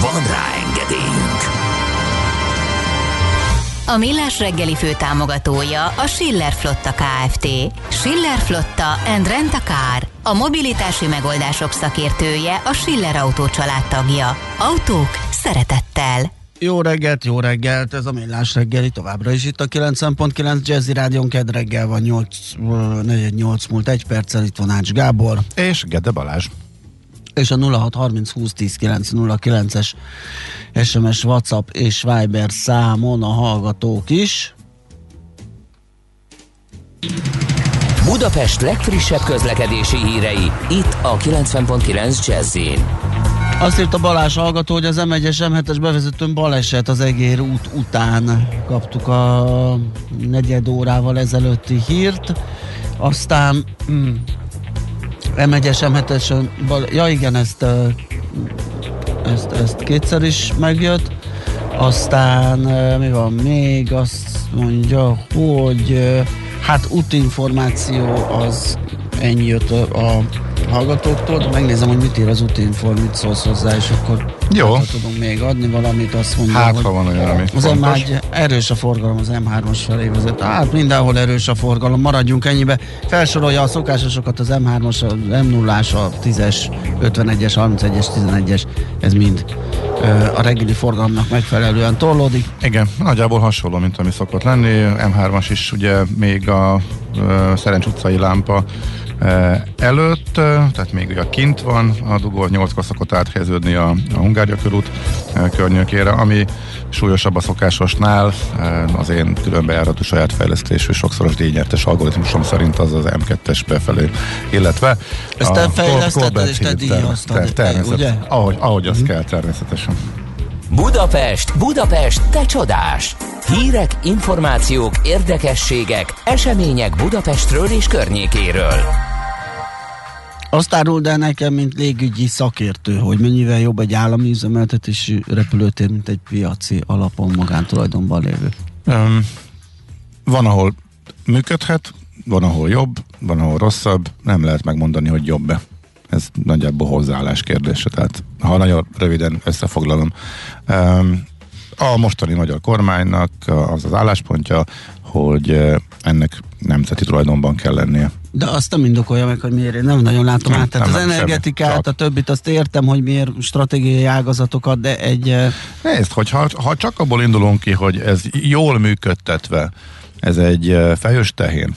Van rá engedélyünk! A Millás reggeli főtámogatója a Schiller Flotta Kft. Schiller Flotta and Rent a Car. A mobilitási megoldások szakértője a Schiller Autó család tagja. Autók szeretettel! Jó reggelt, jó reggelt, ez a Millás reggeli továbbra is itt a kilencven egész kilenc Jazzy Rádion. Kedd reggel van nyolc, negyvennyolc múlt egy perccel, itt van Ács Gábor. És Gede Balázs. És a nulla hat harminc húsz tíz kilenc nulla kilences es em es, WhatsApp és Viber számon a hallgatók is. Budapest legfrissebb közlekedési hírei, itt a kilencven egész kilenc Jazzyn. Azt írt a Balázs hallgató, hogy az em egyes em hetes bevezetőn baleset az Egér út után. Kaptuk a negyed órával ezelőtti hírt. Aztán... Mm, em egyes em hetes, ja igen, ezt, ezt, ezt kétszer is megjött. Aztán mi van még? Azt mondja, hogy hát útinformáció az ennyi jött a hallgatóktól. Megnézem, hogy mit ír az útinform, mit szólsz hozzá, és akkor jó. Tudunk még adni valamit. Azt mondom, hát, ha van olyan, amit az em egy, erős a forgalom az em hármas felé vezet. Hát mindenhol erős a forgalom, maradjunk ennyibe. Felsorolja a szokásosokat, az em hármas, az em nullás, a tízes, ötvenegyes, harmincegyes, tizenegyes, ez mind a reggeli forgalomnak megfelelően torlódik. Igen, nagyjából hasonló, mint ami szokott lenni. em hármas is ugye még a Szerencs utcai lámpa előtt, tehát még ugye kint van, a dugó nyolckor szokott áthelyeződni a, a Hungária körút környékére, ami súlyosabb a szokásosnál. Az én különbejáratú saját fejlesztésű sokszoros díjnyertes algoritmusom szerint az az em kettes befelé, illetve ezt te fejlesztetted és te díjaztad, ugye? Ahogy, ahogy az kell, természetesen. Budapest, Budapest, te csodás! Hírek, információk, érdekességek, események Budapestről és környékéről. Azt árul, de nekem, mint légügyi szakértő, hogy mennyivel jobb egy állami üzemeltetésű repülőtér, mint egy piaci alapon magántulajdonban lévő. Um, van, ahol működhet, van, ahol jobb, van, ahol rosszabb, nem lehet megmondani, hogy jobb-e. Ez nagyjából hozzáállás kérdése, tehát ha nagyon röviden összefoglalom. A mostani magyar kormánynak az az álláspontja, hogy ennek nemzeti tulajdonban kell lennie. De azt nem indokolja meg, hogy miért, én nem nagyon látom nem, át. Tehát nem, az nem, energetikát, semmi, a többit, azt értem, hogy miért stratégiai ágazatokat, de egy... Nézd, hogy ha, ha csak abból indulunk ki, hogy ez jól működtetve, ez egy fejős tehén,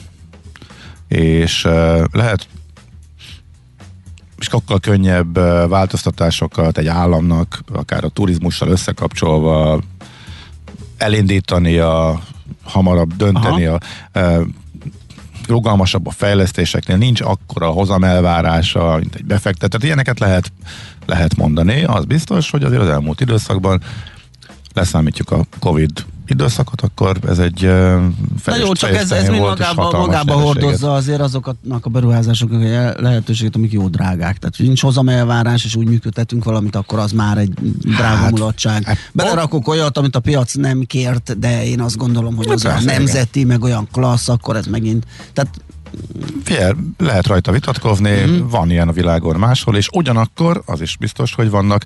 és lehet... és sokkal könnyebb változtatásokat egy államnak, akár a turizmussal összekapcsolva elindítani, a hamarabb dönteni, a, e, rugalmasabb a fejlesztéseknél, nincs akkora hozamelvárása, mint egy befektető. Tehát ilyeneket lehet, lehet mondani. Az biztos, hogy azért az elmúlt időszakban, leszámítjuk a Covid időszakot, akkor ez egy fejlesztés. Jó, csak ez, ez mi magába, magába hordozza azért azoknak a beruházásoknak a lehetőséget, amik jó drágák. Tehát nincs hozamelvárás, és úgy működtetünk valamit, akkor az már egy drága hát, mulatság. Belerakok olyat, amit a piac nem kért, de én azt gondolom, hogy az olyan nemzeti, meg olyan klassz, akkor ez megint... Tehát figyelj, lehet rajta vitatkozni, mm. van ilyen a világon máshol, és ugyanakkor az is biztos, hogy vannak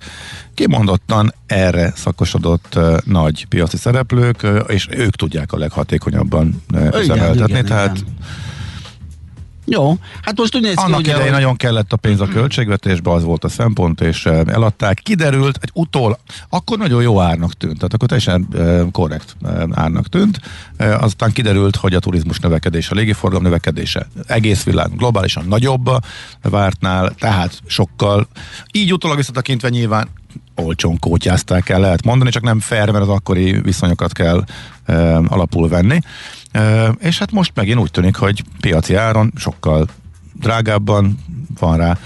kimondottan erre szakosodott uh, nagy piaci szereplők, uh, és ők tudják a leghatékonyabban uh, üzemeltetni, tehát igen. Jó, hát most úgy néz ki, annak idején nagyon kellett a pénz a költségvetésbe, az volt a szempont, és eladták. Kiderült, egy utól, akkor nagyon jó árnak tűnt, tehát akkor teljesen e, korrekt e, árnak tűnt. E, aztán kiderült, hogy a turizmus növekedése, a légiforgalom növekedése egész világon globálisan nagyobb a vártnál, tehát sokkal, így utólag visszatekintve nyilván olcsón kótyázták el, lehet mondani, csak nem fair, mert az akkori viszonyokat kell e, alapul venni. Uh, és hát most megint úgy tűnik, hogy piaci áron sokkal drágábban van rá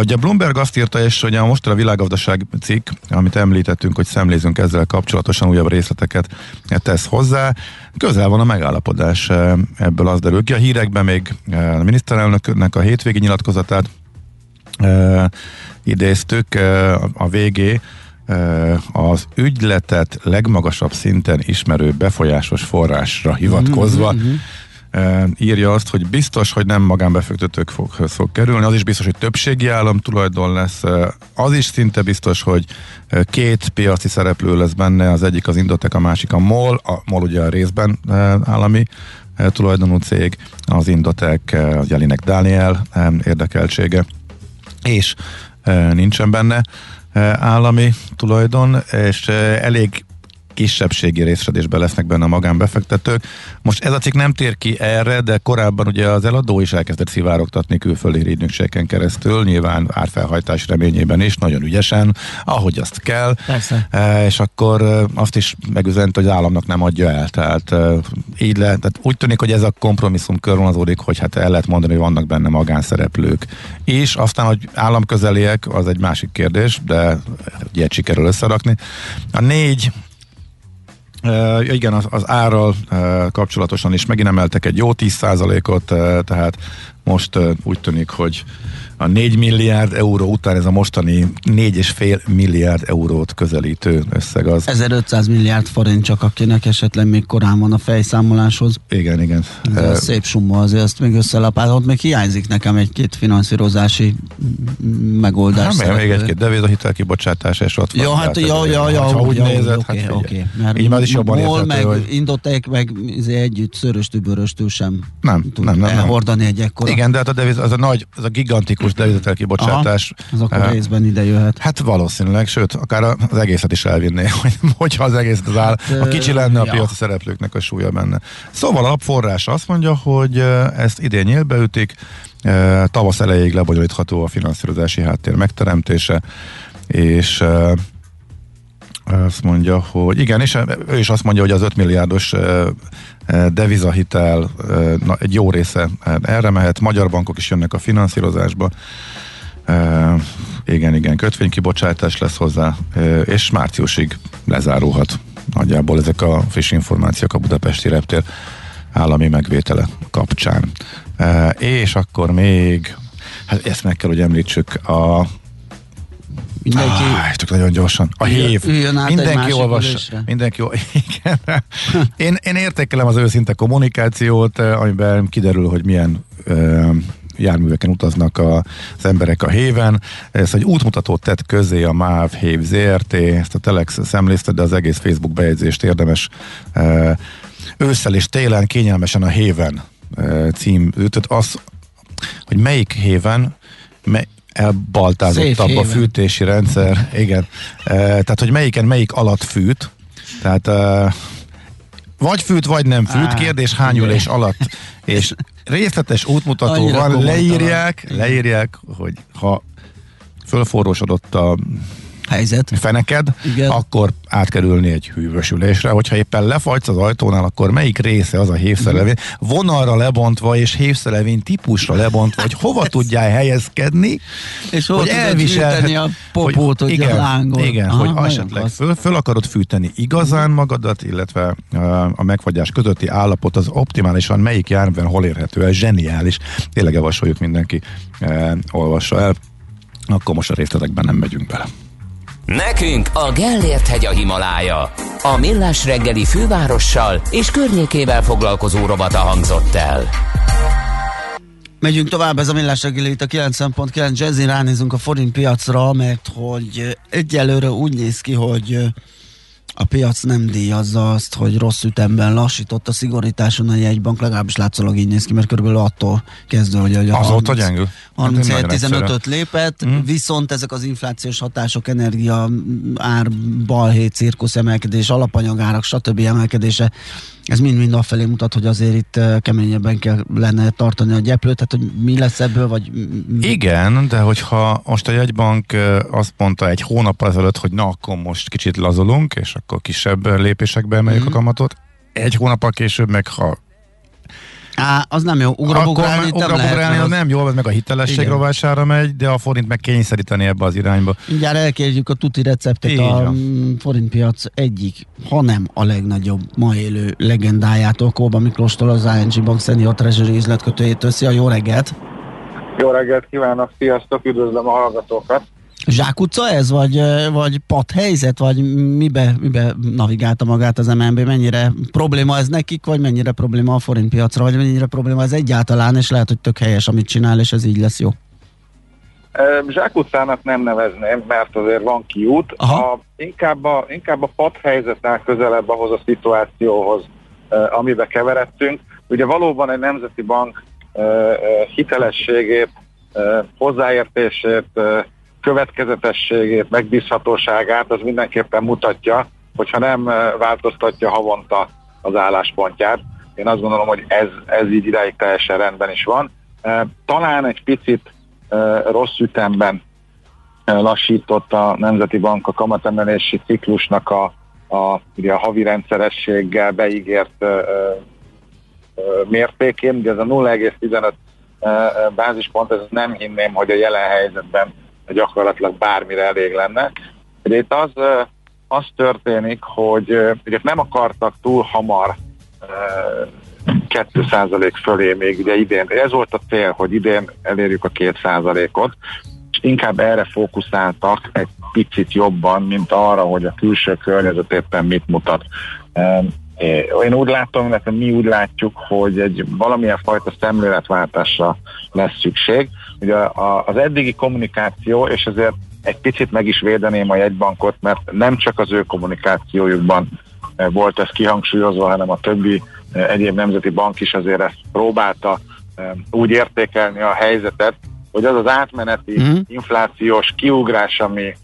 Ugye Bloomberg azt írta is, hogy a mostani világgazdaság cikk, amit említettünk, hogy szemlézünk ezzel kapcsolatosan, újabb részleteket tesz hozzá. Közel van a megállapodás, ebből az derül ki. A hírekben még a miniszterelnöknek a hétvégi nyilatkozatát idéztük, a végé az ügyletet legmagasabb szinten ismerő befolyásos forrásra hivatkozva mm-hmm. írja azt, hogy biztos, hogy nem magánbefektetők foghoz fog kerülni, az is biztos, hogy többségi állam tulajdon lesz, az is szinte biztos, hogy két piaci szereplő lesz benne, az egyik az Indotek, a másik a MOL, a MOL ugye a részben állami tulajdonú cég, az Indotek, az Jelinek Dániel érdekeltsége, és nincsen benne állami tulajdon, és elég kisebbségi részesedésben lesznek benne a magánbefektetők. Most ez a cikk nem tér ki erre, de korábban ugye az eladó is elkezdett szivárogtatni külföldi hírügynökségeken keresztül, nyilván árfelhajtás reményében is, nagyon ügyesen, ahogy azt kell. Persze. És akkor azt is megüzent, hogy az államnak nem adja el. Tehát így le, tehát úgy tűnik, hogy ez a kompromisszum körvonalazódik, hogy hát el lehet mondani, hogy vannak benne magánszereplők. És aztán, hogy államközeliek, az egy másik kérdés, de ilyet sikerül összerakni. A négy Uh, igen, az, az árral uh, kapcsolatosan is megint emeltek egy jó tíz százalékot, uh, tehát most uh, úgy tűnik, hogy a négy milliárd euró után ez a mostani négy és fél milliárd eurót közelítő összeg az. ezerötszáz milliárd forint csak, akinek esetleg még korán van a fejszámoláshoz. Igen, igen. De uh, szép summa azért, ezt még összelapálhat, még hiányzik nekem egy-két finanszírozási megoldás. Nem, még egy-két devizahitel kibocsátás és ott van. Jó, hát jó, jó, jó. Ha úgy nézed, hát figyelj. Így már is jobban érthető, hogy... Indotek meg együtt szöröstű-böröstű sem tud elhordani egy ekkora. Igen, de hát a deviz, az a nagy, az a gigantikus devizetel kibocsátás. Aha, az akkor uh, részben ide jöhet. Hát valószínűleg, sőt, akár az egészet is elvinné, hogy, hogyha az egész az áll, hát, a kicsi lenne ja. a piaci szereplőknek a súlya benne. Szóval a forrás azt mondja, hogy ezt idén nyílbe ütik, tavasz elejéig lebonyolítható a finanszírozási háttér megteremtése, és azt mondja, hogy igen, és ő is azt mondja, hogy az öt milliárdos devizahitel egy jó része erre mehet, magyar bankok is jönnek a finanszírozásba, igen, igen, kötvénykibocsátás lesz hozzá, és márciusig lezárulhat nagyjából ezek a friss információk a budapesti reptér állami megvétele kapcsán. És akkor még, hát ezt meg kell, hogy említsük, a mindenki... Ah, csak nagyon gyorsan. A hév. Mindenki olvassa. Mindenki olvassa. én, én értékelem az őszinte kommunikációt, amiben kiderül, hogy milyen ö, járműveken utaznak a, az emberek a héven. Ez egy útmutatót tett közé a MÁV Hév Zé Er Té, ezt a Telex szemlézte, de az egész Facebook bejegyzést érdemes ö, ősszel és télen kényelmesen a héven ö, cím ütött. Az, hogy melyik héven, mely, elbaltázottabb a fűtési rendszer, igen. E, tehát, hogy melyiken melyik alatt fűt, tehát e, vagy fűt, vagy nem fűt, kérdés hány ülés alatt, és részletes útmutatóval leírják, leírják, hogy ha fölforrósodott a helyzet, feneked, igen, akkor átkerülni egy hűvös ülésre, hogyha éppen lefagysz az ajtónál, akkor melyik része az a hévszelevény, vonalra lebontva és hévszelevény típusra lebontva, hogy hova tudjál helyezkedni, és hogy elviselhetni a popót, hogy, hogy igen, a lángon. Igen, aha, hogy esetleg föl, föl akarod fűteni igazán magadat, illetve a megfagyás közötti állapot az optimálisan melyik járműben hol érhető el, zseniális. Tényleg javasoljuk, mindenki olvassa el. Akkor most a részletekben nem megyünk bele. Nekünk a Gellért hegy a Himalája. A Millás reggeli fővárossal és környékével foglalkozó rovata hangzott el. Megyünk tovább, ez a Millás reggeli, itt a kilenc egész kilenc Jazzy, ránézünk a forint piacra, mert hogy egyelőre úgy néz ki, hogy a piac nem díjazza azt, hogy rossz ütemben lassított a szigorításon a jegybank, legalábbis látszólag így néz ki, mert körülbelül attól kezdő, hogy a azóta gyengül. harminchét tizenötöt lépett, mm. viszont ezek az inflációs hatások, energia, ár, balhét, cirkusz emelkedés, alapanyagárak, stb. Emelkedése, ez mind-mind afelé mutat, hogy azért itt keményebben kellene tartani a gyeplőt, tehát hogy mi lesz ebből, vagy... Igen, de hogyha most a jegybank azt mondta egy hónap ezelőtt, hogy na, akkor most kicsit lazulunk, és akkor kisebb lépésekbe emeljük mm. a kamatot, egy hónappal később meg ha Á, az nem jó. Ugrabográlni ugra, ugra az nem jó, ez meg a hitelesség igen. rovására megy, de a forint meg kényszeríteni ebbe az irányba. Mindjárt elkérjük a tuti receptet. Igen. A forintpiac egyik, hanem a legnagyobb ma élő legendájától, Kóba Miklóstól, az i en gé Bank Senior Treasury üzletkötőjétől. Szia, jó reggelt! Jó reggelt kívánok, sziasztok, üdvözlöm a hallgatókat! Zsákutca ez, vagy, vagy padhelyzet, vagy mibe, mibe navigálta magát az em en bé? Mennyire probléma ez nekik, vagy mennyire probléma a forintpiacra, vagy mennyire probléma ez egyáltalán, és lehet, hogy tök helyes, amit csinál, és ez így lesz jó? Zsákutcának nem nevezném, mert azért van kiút. A, inkább a, inkább a padhelyzetnál közelebb ahhoz a szituációhoz, amibe keveredtünk. Ugye valóban egy nemzeti bank hitelességét, hozzáértését, következetességét, megbízhatóságát, az mindenképpen mutatja, hogyha nem változtatja havonta az álláspontját. Én azt gondolom, hogy ez, ez így ideig teljesen rendben is van. Talán egy picit rossz ütemben lassított a Nemzeti Bank a kamatemelési ciklusnak a, a, ugye a havi rendszerességgel beígért mértékén. Ugye ez a nulla egész tizenöt bázispont, ez nem hinném, hogy a jelen helyzetben gyakorlatilag bármire elég lenne. Ugye itt az, az történik, hogy ugye nem akartak túl hamar két százalék fölé még ugye idén. Ez volt a cél, hogy idén elérjük a két százalékot, és inkább erre fókuszáltak egy picit jobban, mint arra, hogy a külső környezet éppen mit mutat. Én úgy látom, illetve mi úgy látjuk, hogy egy valamilyen fajta szemléletváltásra lesz szükség. Ugye az eddigi kommunikáció, és ezért egy picit meg is védeném a jegybankot, mert nem csak az ő kommunikációjukban volt ez kihangsúlyozva, hanem a többi egyéb nemzeti bank is azért ezt próbálta úgy értékelni a helyzetet, hogy az az átmeneti mm. inflációs kiugrás, ami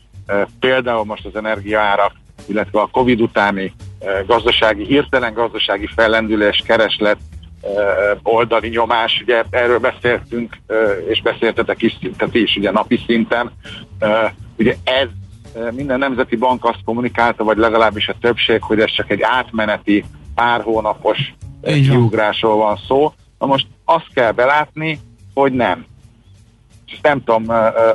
például most az energiaárak, illetve a Covid utáni gazdasági, hirtelen gazdasági fellendülés, kereslet, oldali nyomás, ugye erről beszéltünk, és beszéltetek is szintet is, ugye napi szinten. Ugye ez minden nemzeti bank azt kommunikálta, vagy legalábbis a többség, hogy ez csak egy átmeneti, pár hónapos kiugrásról van szó. Na most azt kell belátni, hogy nem. És ezt nem tudom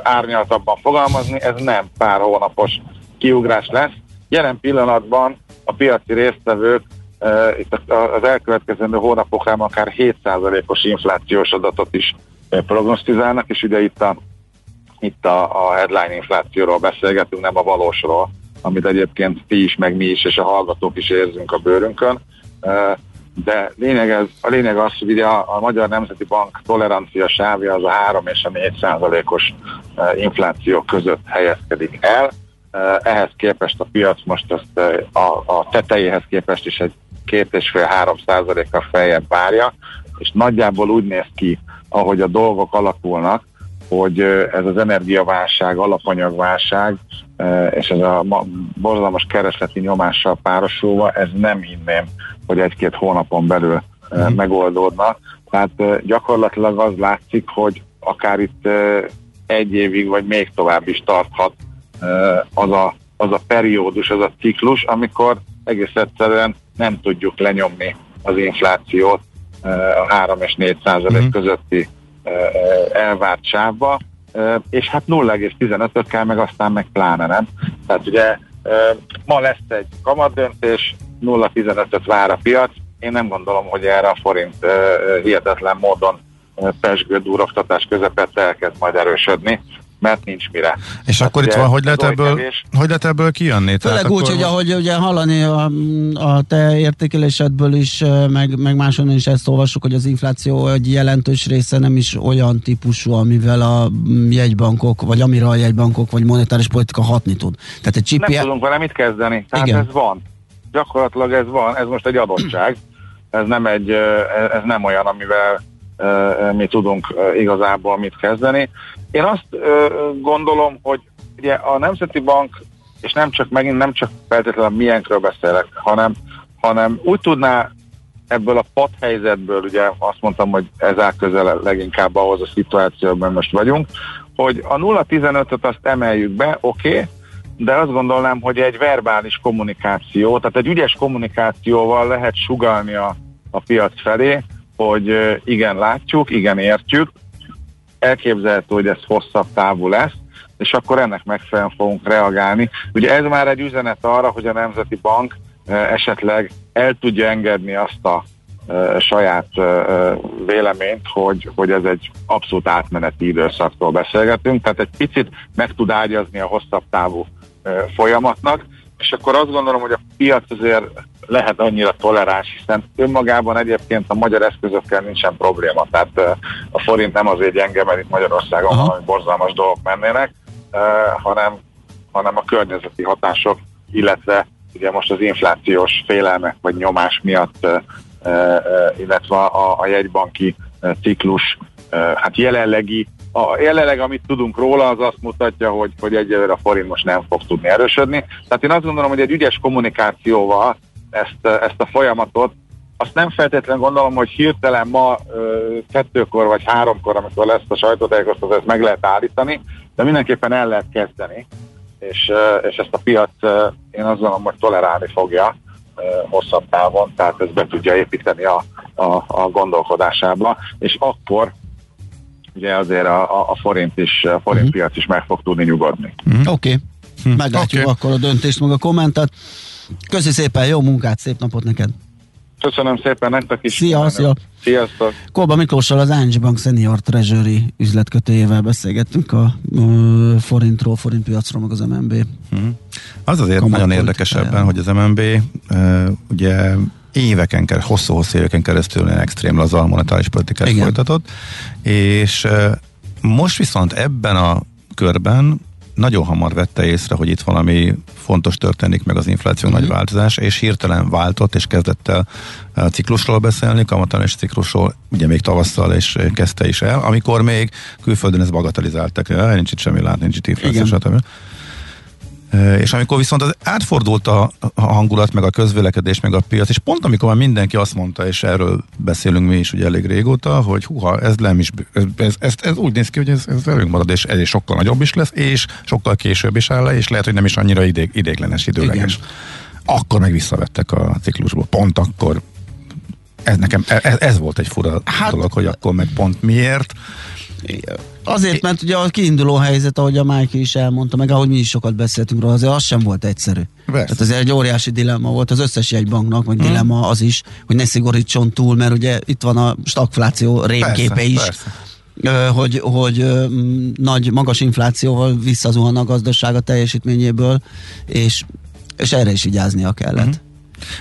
árnyaltabban fogalmazni, ez nem pár hónapos kiugrás lesz. Jelen pillanatban a piaci résztvevők Uh, itt az elkövetkezendő hónapokra akár hét százalékos inflációs adatot is prognosztizálnak, és ugye itt a, itt a, a headline inflációról beszélgetünk, nem a valósról, amit egyébként ti is, meg mi is, és a hallgatók is érzünk a bőrünkön. Uh, de lényeg ez, a lényeg az, hogy ugye a, a Magyar Nemzeti Bank tolerancia sávja az a három és a négy százalékos uh, infláció között helyezkedik el. Uh, ehhez képest a piac most ezt, uh, a, a tetejéhez képest is egy két és fél-három százalékkal feljebb várja, és nagyjából úgy néz ki, ahogy a dolgok alakulnak, hogy uh, ez az energiaválság, alapanyagválság, uh, és ez a ma- borzalmas keresleti nyomással párosulva, ez nem hinném, hogy egy-két hónapon belül uh, mm. megoldódna. Tehát uh, gyakorlatilag az látszik, hogy akár itt uh, egy évig, vagy még tovább is tarthat az a, az a periódus, az a ciklus, amikor egész egyszerűen nem tudjuk lenyomni az inflációt a három és négy százalék mm-hmm. közötti elvárt sávba, és hát nulla egész tizenötöt kell, meg aztán meg pláne nem. Tehát ugye ma lesz egy kamatdöntés, nulla egész tizenötöt vár a piac, én nem gondolom, hogy erre a forint hihetetlen módon pezsgő duroktatás közepette elkezd majd erősödni, mert nincs mire. És hát akkor itt van, hogy lehet, ebből, hogy lehet ebből kijönni? Főleg úgy, hogy ahogy ugye hallani a, a te értékelésedből is, meg, meg máshonnan is ezt olvassuk, hogy az infláció egy jelentős része nem is olyan típusú, amivel a jegybankok, vagy amire a jegybankok, vagy monetáris politika hatni tud. Tehát egy csipje... Nem tudunk vele mit kezdeni. Tehát igen. ez van. Gyakorlatilag ez van. Ez most egy adottság. Ez nem, egy, ez nem olyan, amivel mi tudunk igazából mit kezdeni. Én azt ö, gondolom, hogy ugye a Nemzeti Bank, és nem csak megint nem csak feltétlenül milyenkről beszélek, hanem, hanem úgy tudná ebből a padhelyzetből, ugye azt mondtam, hogy ez áll közel leginkább ahhoz a szituációban most vagyunk, hogy a nulla egész tizenötöt azt emeljük be, oké, okay, de azt gondolnám, hogy egy verbális kommunikáció, tehát egy ügyes kommunikációval lehet sugallni a, a piac felé, hogy igen, látjuk, igen, értjük, elképzelhető, hogy ez hosszabb távú lesz, és akkor ennek megfelelően fogunk reagálni. Ugye ez már egy üzenet arra, hogy a Nemzeti Bank esetleg el tudja engedni azt a saját véleményt, hogy, hogy ez egy abszolút átmeneti időszaktól beszélgetünk, tehát egy picit meg tud ágyazni a hosszabb távú folyamatnak, és akkor azt gondolom, hogy a piac azért lehet annyira toleráns, hiszen önmagában egyébként a magyar eszközökkel nincsen probléma, tehát a forint nem azért gyenge, mert itt Magyarországon valami borzalmas dolgok mennének, hanem, hanem a környezeti hatások, illetve ugye most az inflációs félelmek vagy nyomás miatt, illetve a, a jegybanki ciklus, hát jelenlegi, a jelenleg amit tudunk róla, az azt mutatja, hogy, hogy egyelőre a forint most nem fog tudni erősödni. Tehát én azt gondolom, hogy egy ügyes kommunikációval ezt, ezt a folyamatot, azt nem feltétlenül gondolom, hogy hirtelen ma kettőkor vagy háromkor, amikor lesz a sajtótájékoztató, ezt meg lehet állítani, de mindenképpen el lehet kezdeni, és, és ezt a piac én azt gondolom, hogy tolerálni fogja hosszabb távon, tehát ezt be tudja építeni a, a, a gondolkodásába, és akkor ugye azért a, a forint is, a forint uh-huh. piac is meg fog tudni nyugodni. Uh-huh. Oké, okay. hmm. meglátjuk okay. akkor a döntést, meg a kommentet. Köszi szépen, jó munkát, szép napot neked! Köszönöm szépen nektek is! Szia, szia! Sziasztok! Kolba Miklóssal, az Erste Bank Senior Treasury üzletkötőjével beszélgettünk a uh, forintról, forintpiacról, meg az em en bé. Uh-huh. Az azért Kamat nagyon érdekes ebben, hogy az em en bé uh, ugye éveken, hosszú-hosszú éveken keresztül olyan extrém laza monetáris politikát Igen. folytatott, és most viszont ebben a körben nagyon hamar vette észre, hogy itt valami fontos történik, meg az infláció mm-hmm. nagy változás, és hirtelen váltott, és kezdett el ciklusról beszélni, kamatemelési ciklusról, ugye még tavasszal, és kezdte is el, amikor még külföldön ezt bagatelizáltak, ja, nincs itt semmi lát, nincs itt infláció, stb. És amikor viszont az átfordult a hangulat, meg a közvélekedés, meg a piac, és pont amikor már mindenki azt mondta, és erről beszélünk mi is ugye elég régóta, hogy húha, ez nem is, ez, ez, ez, ez úgy néz ki, hogy ez, ez velünk marad, és ez sokkal nagyobb is lesz, és sokkal később is áll le, és lehet, hogy nem is annyira idég, idéglenes, időleges. Igen. Akkor meg visszavettek a ciklusból, pont akkor. Ez nekem, ez, ez volt egy fura hát, dolog, hogy akkor meg pont miért. Azért, mert ugye a kiinduló helyzet, ahogy a Mike is elmondta, meg ahogy mi is sokat beszéltünk róla, azért az sem volt egyszerű. Persze. Tehát azért egy óriási dilemma volt az összes jegybanknak, meg hmm. dilemma az is, hogy ne szigorítson túl, mert ugye itt van a stagfláció rémképe persze, is, persze. hogy, hogy nagy, magas inflációval visszazuhan a gazdaság a teljesítményéből, és, és erre is vigyáznia kellett. Hmm.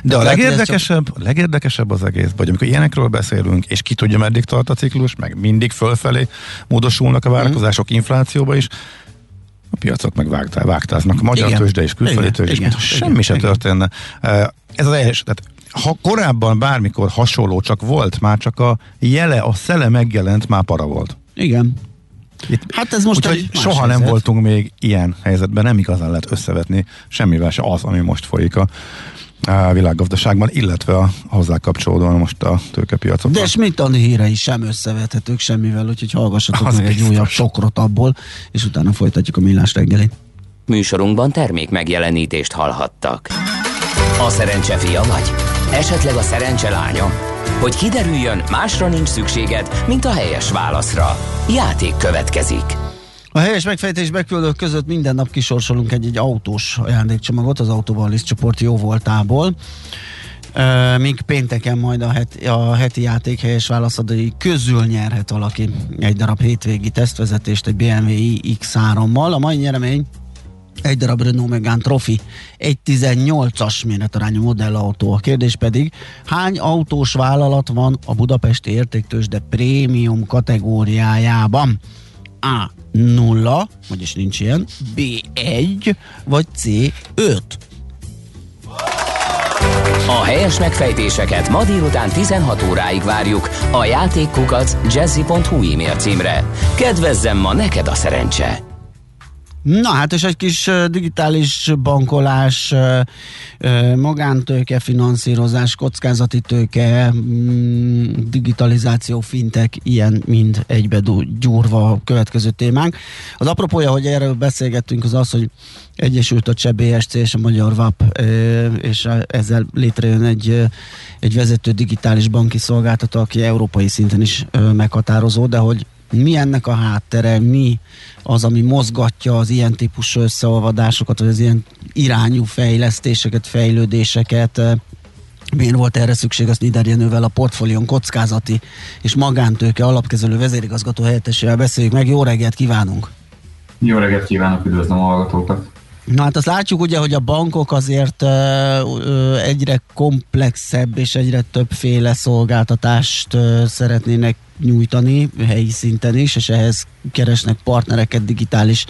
De a legérdekesebb, csak... legérdekesebb az egész, vagy amikor ilyenekről beszélünk, és ki tudja, meddig tart a ciklus, meg mindig fölfelé módosulnak a várakozások mm. inflációba is, a piacok meg vágtá, vágtáznak, magyar tőzsde és külföldi tőzsde, mintha semmi igen, se igen. történne. Ez az első, tehát ha korábban bármikor hasonló csak volt, már csak a jele, a szele megjelent, már para volt. Igen. Itt, hát ez most úgy, soha helyzet. Nem voltunk még ilyen helyzetben, nem igazán lehet összevetni semmivel se az, ami most folyik a a világgazdaságban, illetve a hozzá kapcsolódóan most a tőkepiacokban. De és mit a hírei sem összevethetők semmivel, úgyhogy hallgassatok az meg egy újabb sokrot abból, és utána folytatjuk a Millás reggelit. Műsorunkban termék megjelenítést hallhattak. A szerencse fia vagy? Esetleg a szerencse lánya? Hogy kiderüljön, másra nincs szükséged, mint a helyes válaszra. Játék következik. A helyes megfejtés beküldők között minden nap kisorsolunk egy-egy autós ajándékcsomagot az Autovallis csoport jó voltából. E, míg pénteken majd a heti, a heti játék helyes válaszadói közül nyerhet valaki egy darab hétvégi tesztvezetést egy bé em vé i iksz hárommal. A mai nyeremény egy darab Renault Megane Trophy, egy tizennyolcas méretarányú modellautó. A kérdés pedig, hány autós vállalat van a budapesti értéktőzsde prémium kategóriájában? A. nulla, vagyis nincs ilyen, bé egy, vagy cé öt. A helyes megfejtéseket ma délután tizenhat óráig várjuk a játékkukac jazzy pont hu e-mail címre. Kedvezzem ma neked a szerencse! Na hát, és egy kis digitális bankolás, magántőke, finanszírozás, kockázati tőke, digitalizáció, fintech, ilyen mind egybe gyúrva a következő témánk. Az apropója, hogy erről beszélgettünk, az az, hogy egyesült a Cseh bé es cé és a magyar vap, és ezzel létrejön egy, egy vezető digitális banki szolgáltató, aki európai szinten is meghatározó, de hogy mi ennek a háttere, mi az, ami mozgatja az ilyen típusú összeolvadásokat, vagy az ilyen irányú fejlesztéseket, fejlődéseket, miért volt erre szükség, azt Nyíri Jenővel, a Portfólión kockázati és magántőke alapkezelő vezérigazgató helyettesével beszéljük meg. Jó reggelt kívánunk! Jó reggelt kívánok, üdvözlöm a hallgatókat! Na hát azt látjuk ugye, hogy a bankok azért ö, ö, egyre komplexebb és egyre többféle szolgáltatást ö, szeretnének nyújtani helyi szinten is, és ehhez keresnek partnereket, digitális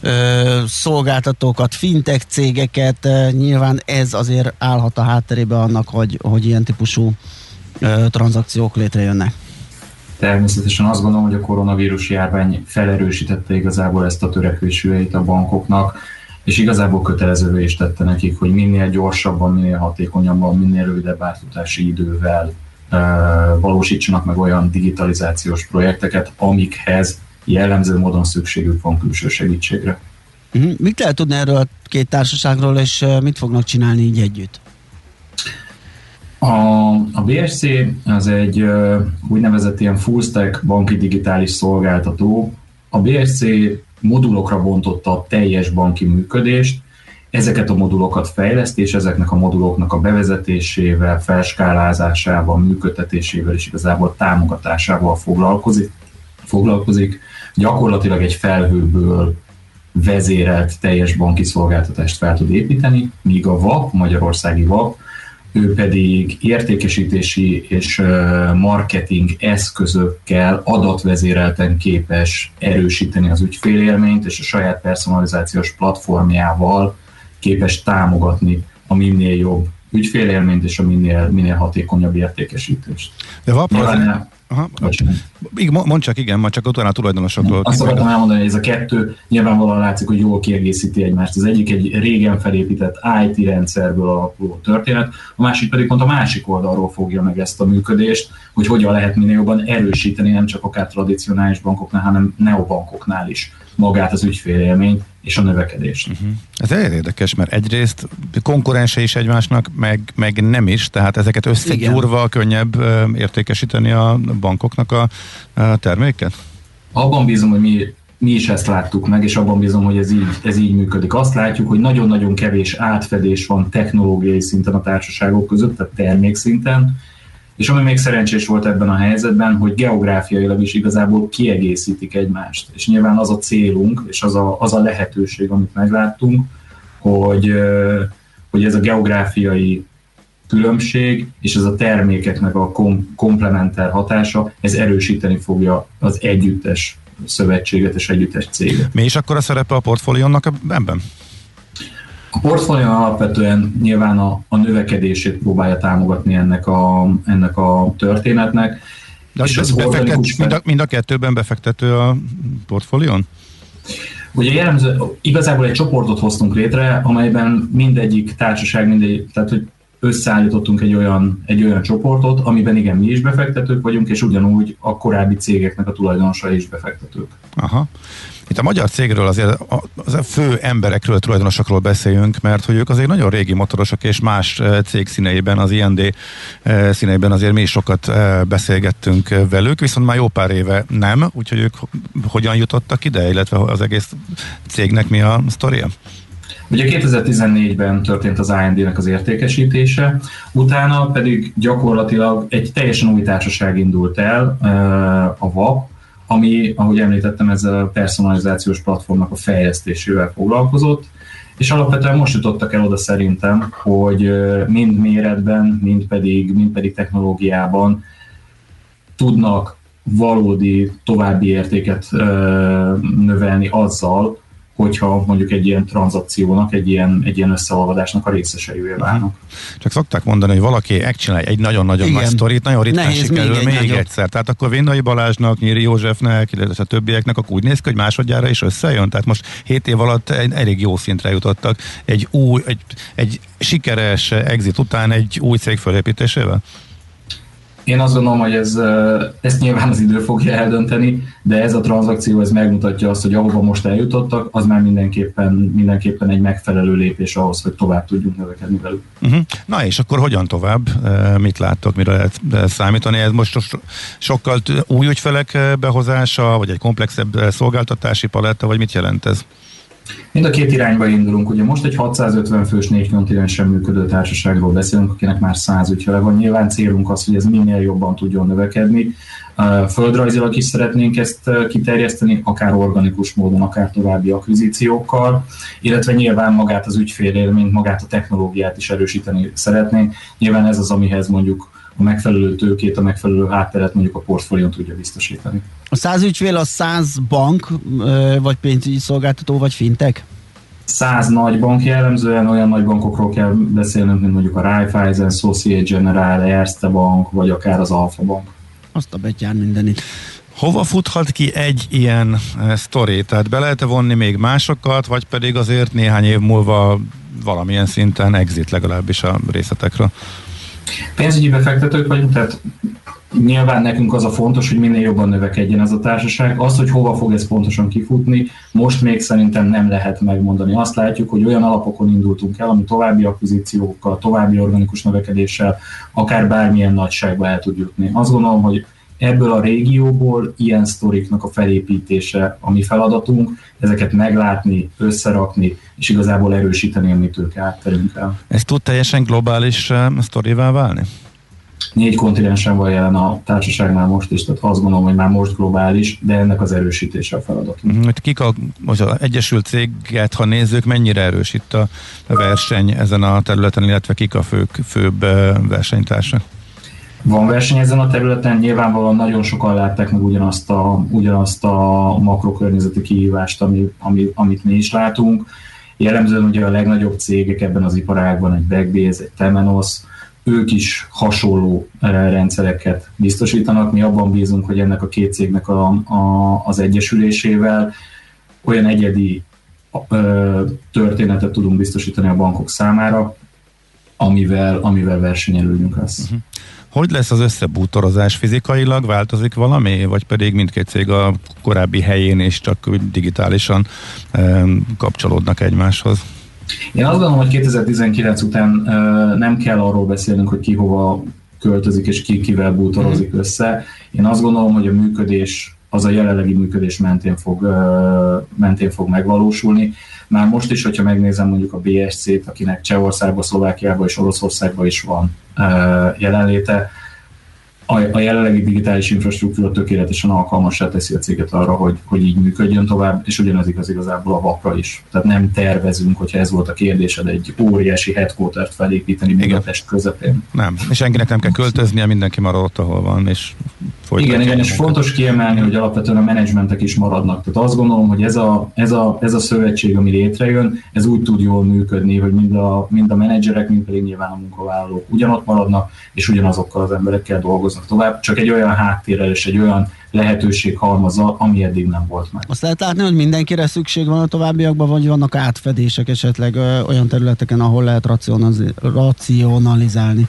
ö, szolgáltatókat, fintech cégeket. Ö, nyilván ez azért állhat a hátterébe annak, hogy, hogy ilyen típusú ö, tranzakciók létrejönnek. Természetesen azt gondolom, hogy a koronavírus járvány felerősítette igazából ezt a törekvésüveit a bankoknak, és igazából kötelezővé is tette nekik, hogy minél gyorsabban, minél hatékonyabban, minél rövidebb átfutási idővel uh, valósítsanak meg olyan digitalizációs projekteket, amikhez jellemző módon szükségük van külső segítségre. Uh-huh. Mit lehet tudni erről a két társaságról, és mit fognak csinálni így együtt? A, a bé es cé az egy uh, úgynevezett ilyen full stack banki digitális szolgáltató. A bé es cé modulokra bontotta a teljes banki működést, ezeket a modulokat fejleszti, és ezeknek a moduloknak a bevezetésével, felskálázásával, működtetésével és igazából támogatásával foglalkozik. foglalkozik. Gyakorlatilag egy felhőből vezérelt teljes banki szolgáltatást fel tud építeni, míg a vap, magyarországi vap, ő pedig értékesítési és marketing eszközökkel adatvezérelten képes erősíteni az ügyfélélményt, és a saját personalizációs platformjával képes támogatni a minél jobb ügyfélélményt és a minél, minél hatékonyabb értékesítést. De valóban... Aha, mondd csak, igen, már csak utána a tulajdonosokról. Azt akartam elmondani, hogy ez a kettő nyilvánvalóan látszik, hogy jól kiegészíti egymást. Az egyik egy régen felépített i té rendszerből alapuló történet, a másik pedig pont a másik oldalról fogja meg ezt a működést, hogy hogyan lehet minél jobban erősíteni nem csak akár tradicionális bankoknál, hanem neobankoknál is magát az ügyfélélményt és a növekedést. Uh-huh. Ez elég érdekes, mert egyrészt konkurense is egymásnak, meg, meg nem is, tehát ezeket összegyúrva könnyebb ö, értékesíteni a bankoknak a, a terméket? Abban bízom, hogy mi, mi is ezt láttuk meg, és abban bízom, hogy ez így, ez így működik. Azt látjuk, hogy nagyon-nagyon kevés átfedés van technológiai szinten a társaságok között, tehát termékszinten, és ami még szerencsés volt ebben a helyzetben, hogy geográfiailag is igazából kiegészítik egymást. És nyilván az a célunk, és az a, az a lehetőség, amit megláttunk, hogy, hogy ez a geográfiai különbség, és ez a termékeknek a kom- komplementer hatása, ez erősíteni fogja az együttes szövetséget és együttes céget. Mi is akkor a szerepe a Portfóliónak ebben? A Portfólió alapvetően nyilván a, a növekedését próbálja támogatni ennek a, ennek a történetnek. De és az befektet, mind, a, mind a kettőben befektető a Portfólión? Ugye jellemző, igazából egy csoportot hoztunk létre, amelyben mindegyik társaság, mindegyik, tehát hogy összeállítottunk egy olyan, egy olyan csoportot, amiben igen, mi is befektetők vagyunk, és ugyanúgy a korábbi cégeknek a tulajdonosai is befektetők. Aha. Itt a magyar cégről azért az a fő emberekről, tulajdonosokról beszélünk, mert hogy ők azért nagyon régi motorosok, és más cég színeiben, az i en dé színeiben azért mi is sokat beszélgettünk velük, viszont már jó pár éve nem, úgyhogy ők hogyan jutottak ide, illetve az egész cégnek mi a sztoria? Ugye kétezer-tizennégyben történt az i en dé-nek az értékesítése, utána pedig gyakorlatilag egy teljesen új társaság indult el, a vap, ami, ahogy említettem, ezzel a personalizációs platformnak a fejlesztésével foglalkozott, és alapvetően most jutottak el oda szerintem, hogy mind méretben, mind pedig, mind pedig technológiában tudnak valódi további értéket növelni azzal, hogyha mondjuk egy ilyen tranzakciónak, egy ilyen, egy ilyen összeolvadásnak a részeseivé válnak. Csak szokták mondani, hogy valaki megcsinálja egy nagyon-nagyon nagy sztorit, nagyon ritkán nehéz sikerül még, egy még egyszer. Tehát akkor Vinnai Balázsnak, Nyíri Józsefnek, illetve a többieknek akkor úgy néz ki, hogy másodjára is összejön. Tehát most hét év alatt egy elég jó szintre jutottak egy új, egy, egy sikeres exit után egy új cég felépítésével? Én azt gondolom, hogy ez, ezt nyilván az idő fogja eldönteni, de ez a tranzakció ez megmutatja azt, hogy ahova most eljutottak, az már mindenképpen, mindenképpen egy megfelelő lépés ahhoz, hogy tovább tudjunk növekedni velük. Uh-huh. Na és akkor hogyan tovább? Mit láttok, mire lehet számítani? Ez most sokkal új ügyfelek behozása, vagy egy komplexebb szolgáltatási paletta, vagy mit jelent ez? Mind a két irányba indulunk. Ugye most egy hatszázötven fős négy kontinensen működő társaságról beszélünk, akinek már száz ügyfele van. Nyilván célunk az, hogy ez minél jobban tudjon növekedni. Földrajzilag is szeretnénk ezt kiterjeszteni, akár organikus módon, akár további akvizíciókkal, illetve nyilván magát az ügyfélélményt, magát a technológiát is erősíteni szeretnénk. Nyilván ez az, amihez mondjuk a megfelelő tőkét, a megfelelő hátteret mondjuk a portfólión tudja biztosítani. A száz ügyfél a száz bank, vagy pénzügyi szolgáltató, vagy fintech? száz nagy bank, jellemzően olyan nagy bankokról kell beszélnünk, mint mondjuk a Raiffeisen, Société Generale, Erste Bank, vagy akár az Alfa Bank. Azt a betyár mindenit. Hova futhat ki egy ilyen sztori? Tehát be lehet-e vonni még másokat, vagy pedig azért néhány év múlva valamilyen szinten exit legalábbis a részletekről? Pénzügyi befektetők vagyunk, tehát nyilván nekünk az a fontos, hogy minél jobban növekedjen ez a társaság. Az, hogy hova fog ez pontosan kifutni, most még szerintem nem lehet megmondani. Azt látjuk, hogy olyan alapokon indultunk el, ami további akvizíciókkal, további organikus növekedéssel, akár bármilyen nagyságba el tud jutni. Azt gondolom, hogy ebből a régióból ilyen sztoriknak a felépítése a mi feladatunk, ezeket meglátni, összerakni, és igazából erősíteni, amit ők átterünk el. Ez tud teljesen globális uh, sztorivá válni? Négy kontinensen van jelen a társaságnál most is, tehát azt gondolom, hogy már most globális, de ennek az erősítése a feladatunk. Kik a, most az egyesült céget, ha nézzük, mennyire erős itt a verseny ezen a területen, illetve kik a fő, főbb versenytársak? Van verseny ezen a területen, nyilvánvalóan nagyon sokan látták meg ugyanazt a, ugyanazt a makrokörnyezeti kihívást, ami, ami, amit mi is látunk. Jellemzően ugye a legnagyobb cégek ebben az iparágban, egy BackBase, egy Temenos, ők is hasonló rendszereket biztosítanak. Mi abban bízunk, hogy ennek a két cégnek a, a, az egyesülésével olyan egyedi ö, történetet tudunk biztosítani a bankok számára, amivel, amivel versenyelőnyünk lesz. Uh-huh. Hogy lesz az összebútorozás fizikailag? Változik valami? Vagy pedig mindkét cég a korábbi helyén és csak digitálisan um, kapcsolódnak egymáshoz? Én azt gondolom, hogy kétezer-tizenkilenc után uh, nem kell arról beszélnünk, hogy ki hova költözik és ki kivel bútorozik mm. össze. Én azt gondolom, hogy a működés, az a jelenlegi működés mentén fog, uh, mentén fog megvalósulni. Már most is, hogyha megnézem mondjuk a bé es cét, akinek Csehországban, Szlovákiában és Oroszországban is van uh, jelenléte, a, a jelenlegi digitális infrastruktúra tökéletesen alkalmassá teszi a céget arra, hogy, hogy így működjön tovább, és ugyanez igaz igazából a vapra is. Tehát nem tervezünk, hogyha ez volt a kérdésed, egy óriási headquartert felépíteni Budapest közepén. Nem, és senkinek nem kell költöznie, mindenki marad ott, ahol van, és igen, igen, és fontos kiemelni, hogy alapvetően a menedzsmentek is maradnak. Tehát azt gondolom, hogy ez a, ez a, ez a szövetség, ami létrejön, ez úgy tud jól működni, hogy mind a, mind a menedzserek, mind pedig nyilván a munkavállalók ugyanott maradnak, és ugyanazokkal az emberekkel dolgoznak tovább, csak egy olyan háttérrel és egy olyan lehetőséghalmaza, ami eddig nem volt meg. Azt lehet látni, hogy mindenkire szükség van a továbbiakban, vagy vannak átfedések esetleg ö, olyan területeken, ahol lehet racionaliz- racionalizálni?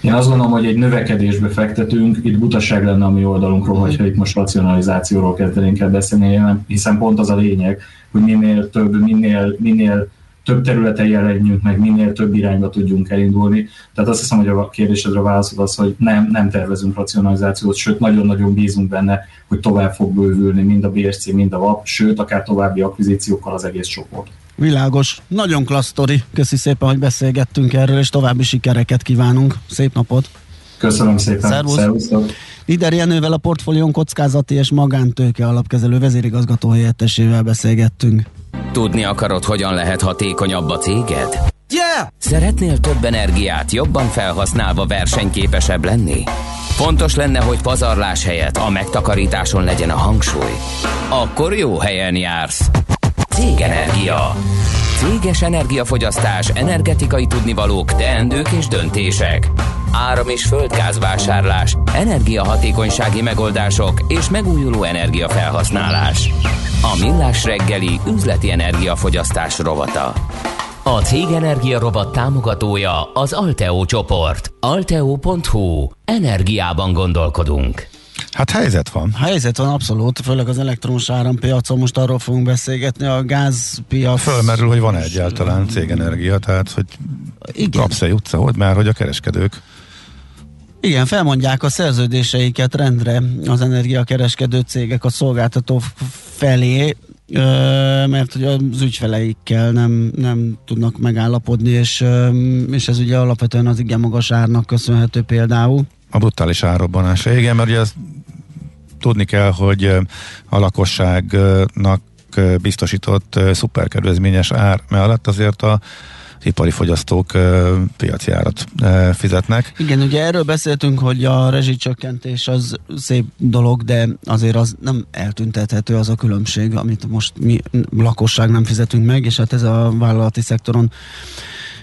Én azt gondolom, hogy egy növekedésbe fektetünk, itt butaság lenne a mi oldalunkról, hogyha itt most racionalizációról kezdenénk el beszélni, hiszen pont az a lényeg, hogy minél több, minél, minél több területen jelenjünk meg, minél több irányba tudjunk elindulni. Tehát azt hiszem, hogy a kérdésedre válaszol az, hogy nem, nem tervezünk racionalizációt, sőt, nagyon-nagyon bízunk benne, hogy tovább fog bővülni mind a bé es cé, mind a vap, sőt, akár további akvizíciókkal az egész csoport. Világos. Nagyon klassz sztori. Köszi szépen, hogy beszélgettünk erről, és további sikereket kívánunk. Szép napot! Köszönöm szépen! Szervusz! Szervusztok. Lider Jenővel, a Portfólión kockázati és magántőke alapkezelő vezérigazgató helyettesével beszélgettünk. Tudni akarod, hogyan lehet hatékonyabb a céged? Yeah! Szeretnél több energiát jobban felhasználva versenyképesebb lenni? Fontos lenne, hogy pazarlás helyett a megtakarításon legyen a hangsúly. Akkor jó helyen jársz! Cégenergia. Céges energiafogyasztás, energetikai tudnivalók, teendők és döntések. Áram- és földgázvásárlás, energiahatékonysági megoldások és megújuló energiafelhasználás. A Millás reggeli üzleti energiafogyasztás rovata. A Cégenergia rovat támogatója az Alteo csoport. Alteo pont hu. Energiában gondolkodunk. Hát helyzet van. Helyzet van, abszolút, főleg az elektromos árampiacon, most arról fogunk beszélgetni, a gázpiac... Fölmerül, hogy van egyáltalán cégenergia, tehát, hogy kapsz-e, jutsz hogy már, hogy a kereskedők... Igen, felmondják a szerződéseiket rendre az energiakereskedő cégek a szolgáltató felé, mert ugye az ügyfeleikkel nem, nem tudnak megállapodni, és, és ez ugye alapvetően az igen magas árnak köszönhető például. A brutális árrobbanása. Igen, mert ugye ezt tudni kell, hogy a lakosságnak biztosított szuperkedvezményes ár mellett azért a ipari fogyasztók piaci árat fizetnek. Igen, ugye erről beszéltünk, hogy a rezsicsökkentés az szép dolog, de azért az nem eltüntethető az a különbség, amit most mi lakosság nem fizetünk meg, és hát ez a vállalati szektoron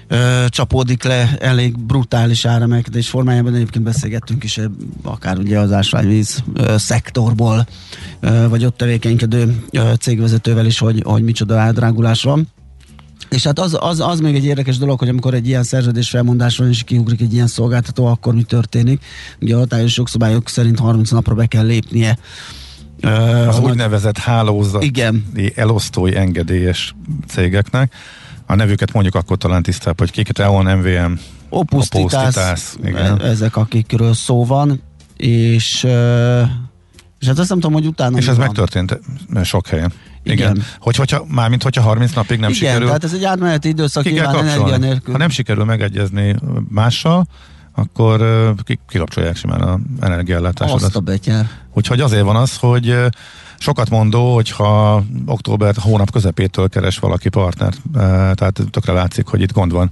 Ö, csapódik le elég brutális áremelkedés formájában. Egyébként beszélgettünk is akár ugye az ásványvíz ö, szektorból ö, vagy ott tevékenykedő ö, cégvezetővel is, hogy, hogy micsoda áldrágulás van. És hát az, az, az még egy érdekes dolog, hogy amikor egy ilyen szerződés felmondás van és kiugrik egy ilyen szolgáltató, akkor mi történik? Ugye a hatályos jogszabályok szerint harminc napra be kell lépnie ö, az úgynevezett hálózati igen. elosztói engedélyes cégeknek. A nevüket mondjuk akkor talán tisztább, hogy kiket, E O N, M V M, Opusztitás, ezek akikről szó van, és, és hát azt nem tudom, hogy utána... És ez van. Megtörtént sok helyen. Igen. Igen. Hogy, hogyha, mármint, hogyha harminc napig nem igen, sikerül... Igen, tehát ez egy átmeneti időszak, nyilván energia nélkül. Ha nem sikerül megegyezni mással, akkor kilapcsolják simán az energiállátásodat. Azt a betyár. Úgyhogy azért van az, hogy... Sokat mondó, hogyha október hónap közepétől keres valaki partnert, tehát tökre látszik, hogy itt gond van,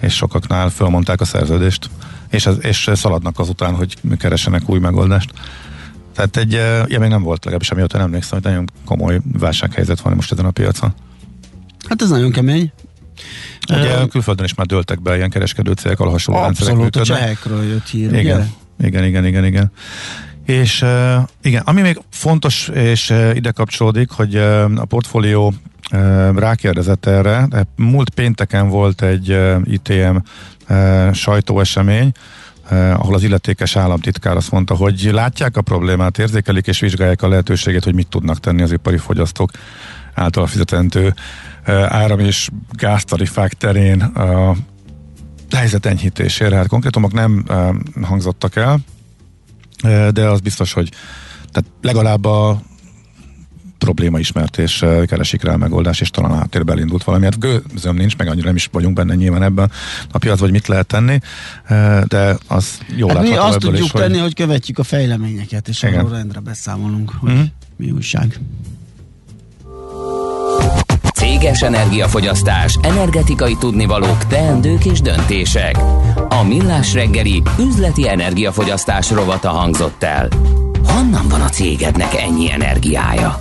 és sokaknál fölmondták a szerződést, és, és szaladnak azután, hogy keresenek új megoldást. Tehát egy, ilyen még nem volt, legalábbis amióta nem emlékszem, hogy nagyon komoly válsághelyzet van most ezen a piacon. Hát ez nagyon kemény. Ugye külföldön is már dőltek be ilyen kereskedő cégek, ahol hasonló rendszerek működnek. Abszolút, a csehekről jött hír. Igen, igen, igen, igen, igen. És uh, igen, ami még fontos, és uh, ide kapcsolódik, hogy uh, a portfólió uh, rákérdezett erre. Múlt pénteken volt egy uh, I T M uh, sajtóesemény, uh, ahol az illetékes államtitkár azt mondta, hogy látják a problémát, érzékelik és vizsgálják a lehetőségét, hogy mit tudnak tenni az ipari fogyasztók által fizetendő uh, áram- és gáztarifák terén a helyzet enyhítésére. Hát konkrétumok nem uh, hangzottak el, de az biztos, hogy tehát legalább a probléma ismert, és keresik rá a megoldást, és talán háttérbe elindult valami. Hát gőzöm nincs, meg annyira nem is vagyunk benne nyilván ebben a piacban, hogy mit lehet tenni, de az jól hát látható. Mi azt tudjuk is, tenni, hogy... hogy követjük a fejleményeket, és arról rendre beszámolunk, hogy mm-hmm. mi újság. Céges energiafogyasztás, energetikai tudnivalók, teendők és döntések. A Millás reggeli üzleti energiafogyasztás rovata hangzott el. Honnan van a cégednek ennyi energiája?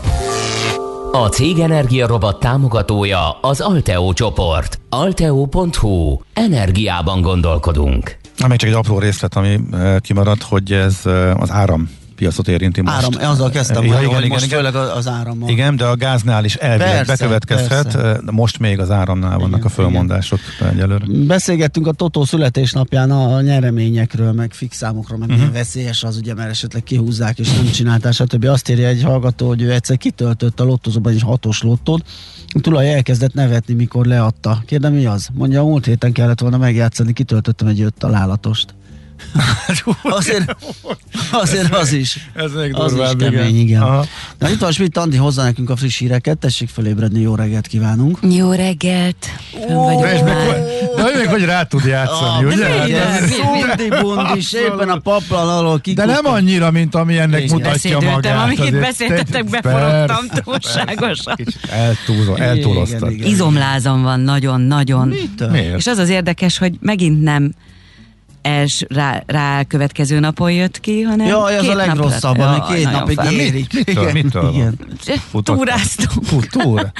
A Cégenergia rovat támogatója az Alteo csoport. Alteo pont hu. Energiában gondolkodunk. Na, még csak egy apró részlet, ami kimaradt, hogy ez az áram. Piacot érinti most. Áram, azzal kezdtem, ja, hogy igen, most igen, főleg az árammal. Igen, de a gáznál is elvileg bekövetkezhet, de most még az áramnál vannak igen, a fölmondások egyelőre. Beszélgettünk a Totó születésnapján a nyereményekről, meg fix számokról, meg uh-huh. veszélyes az, ugye, mert esetleg kihúzzák és nem csinálták, stb. Azt írja egy hallgató, hogy ő egyszer kitöltött a lottozóban egy hatos lottót, a tulaj elkezdett nevetni, mikor leadta. Kérdem, mi az? Mondja, a múlt héten kellett volna megjátszani, kitöltöttem egy öt találatost. azért, azért az is ez még az is kemény, igen, igen. Na, itt van Schmidt Andi, hozzá nekünk a friss híreket, tessék felébredni, jó reggelt kívánunk. Jó reggelt. Oh, de hogy még, hogy rá tud játszani, oh, ugye? Mindig éppen a paplan alól kikúttam. De nem annyira, mint ami ennek mutatja magát. Amiket beszéltetek, beforogtam túlságosan. Eltúloztad. Izomlázam van nagyon-nagyon. És az az érdekes, hogy megint nem els, rá, rá következő napon jött ki, hanem ja, ez a legrosszabb, ami ja, két napig érik. Mitől? Mitől? Túráztunk. Túr.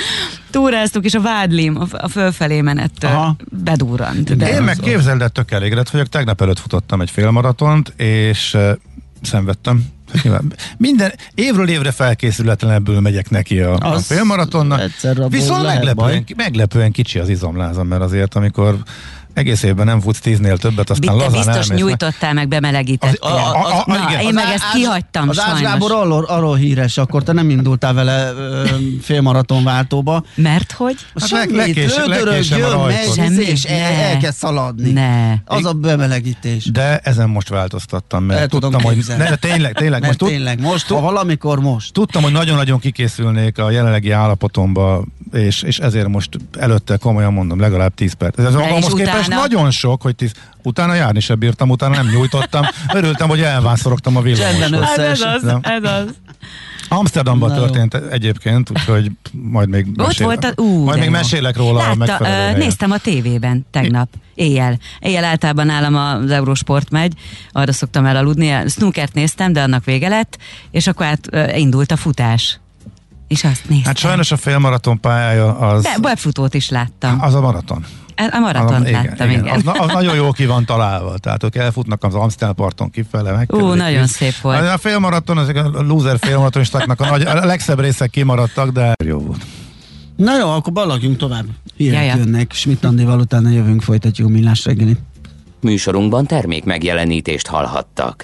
Túráztunk, és a vádlim a, a fölfelé menettől aha. bedúrant. De én meg képzeld, de tök elégedett vagyok. Tegnap előtt futottam egy félmaratont, és uh, szenvedtem. Minden évről évre felkészületlenül megyek neki a, a félmaratonnak. Viszont meglepően, meglepően kicsi az izomlázam, mert azért, amikor egész évben nem futsz tíznél többet, aztán lazán elmész. Te biztos nyújtottál, meg bemelegítettél. Én meg ezt kihagytam sajnos. Az Ács Gábor arról, arról híres, akkor te nem indultál vele félmaratonváltóba. Mert hogy? Hát semmit, ödörögjön, megy, és elkezd szaladni. Ne. Az a bemelegítés. De ezen most változtattam, mert tudtam, hogy... Tényleg, tényleg, tényleg, most, ha valamikor most. Tudtam, hogy nagyon-nagyon kikészülnék a jelenlegi állapotomba, és ezért most előtte komolyan mondom, legalább tíz perc. Ez nagyon sok, hogy tíz... Utána járni se bírtam, utána nem nyújtottam. Örültem, hogy elvászorogtam a villamoshoz. Ez az, ez az. Amsterdamban na történt jó. egyébként, úgyhogy majd még mesélek, volt a, ú, majd még mesélek róla. Látta, a megfelelő. Néztem a tévében tegnap, éjjel. Éjjel általában nálam az Eurosport megy, arra szoktam elaludni. Snookert néztem, de annak vége lett, és akkor hát indult a futás. És azt néztem. Hát sajnos a félmaraton pályája az... De webfutót is láttam. Az a maraton. A maratont igen, láttam, igen. igen. Az, az nagyon jól ki van találva, tehát ők elfutnak az Amstel parton kifele. Ú, nagyon ki. Szép volt. A félmaraton, ezek a lúzer félmaratonistáknak a, nagy, a legszebb részek kimaradtak, de jó volt. Na jó, akkor ballagjunk tovább. Hírek ja, jönnek, ja. Schmidt Andival utána jövünk, folytatjuk Millás reggeli. Műsorunkban termék megjelenítést hallhattak.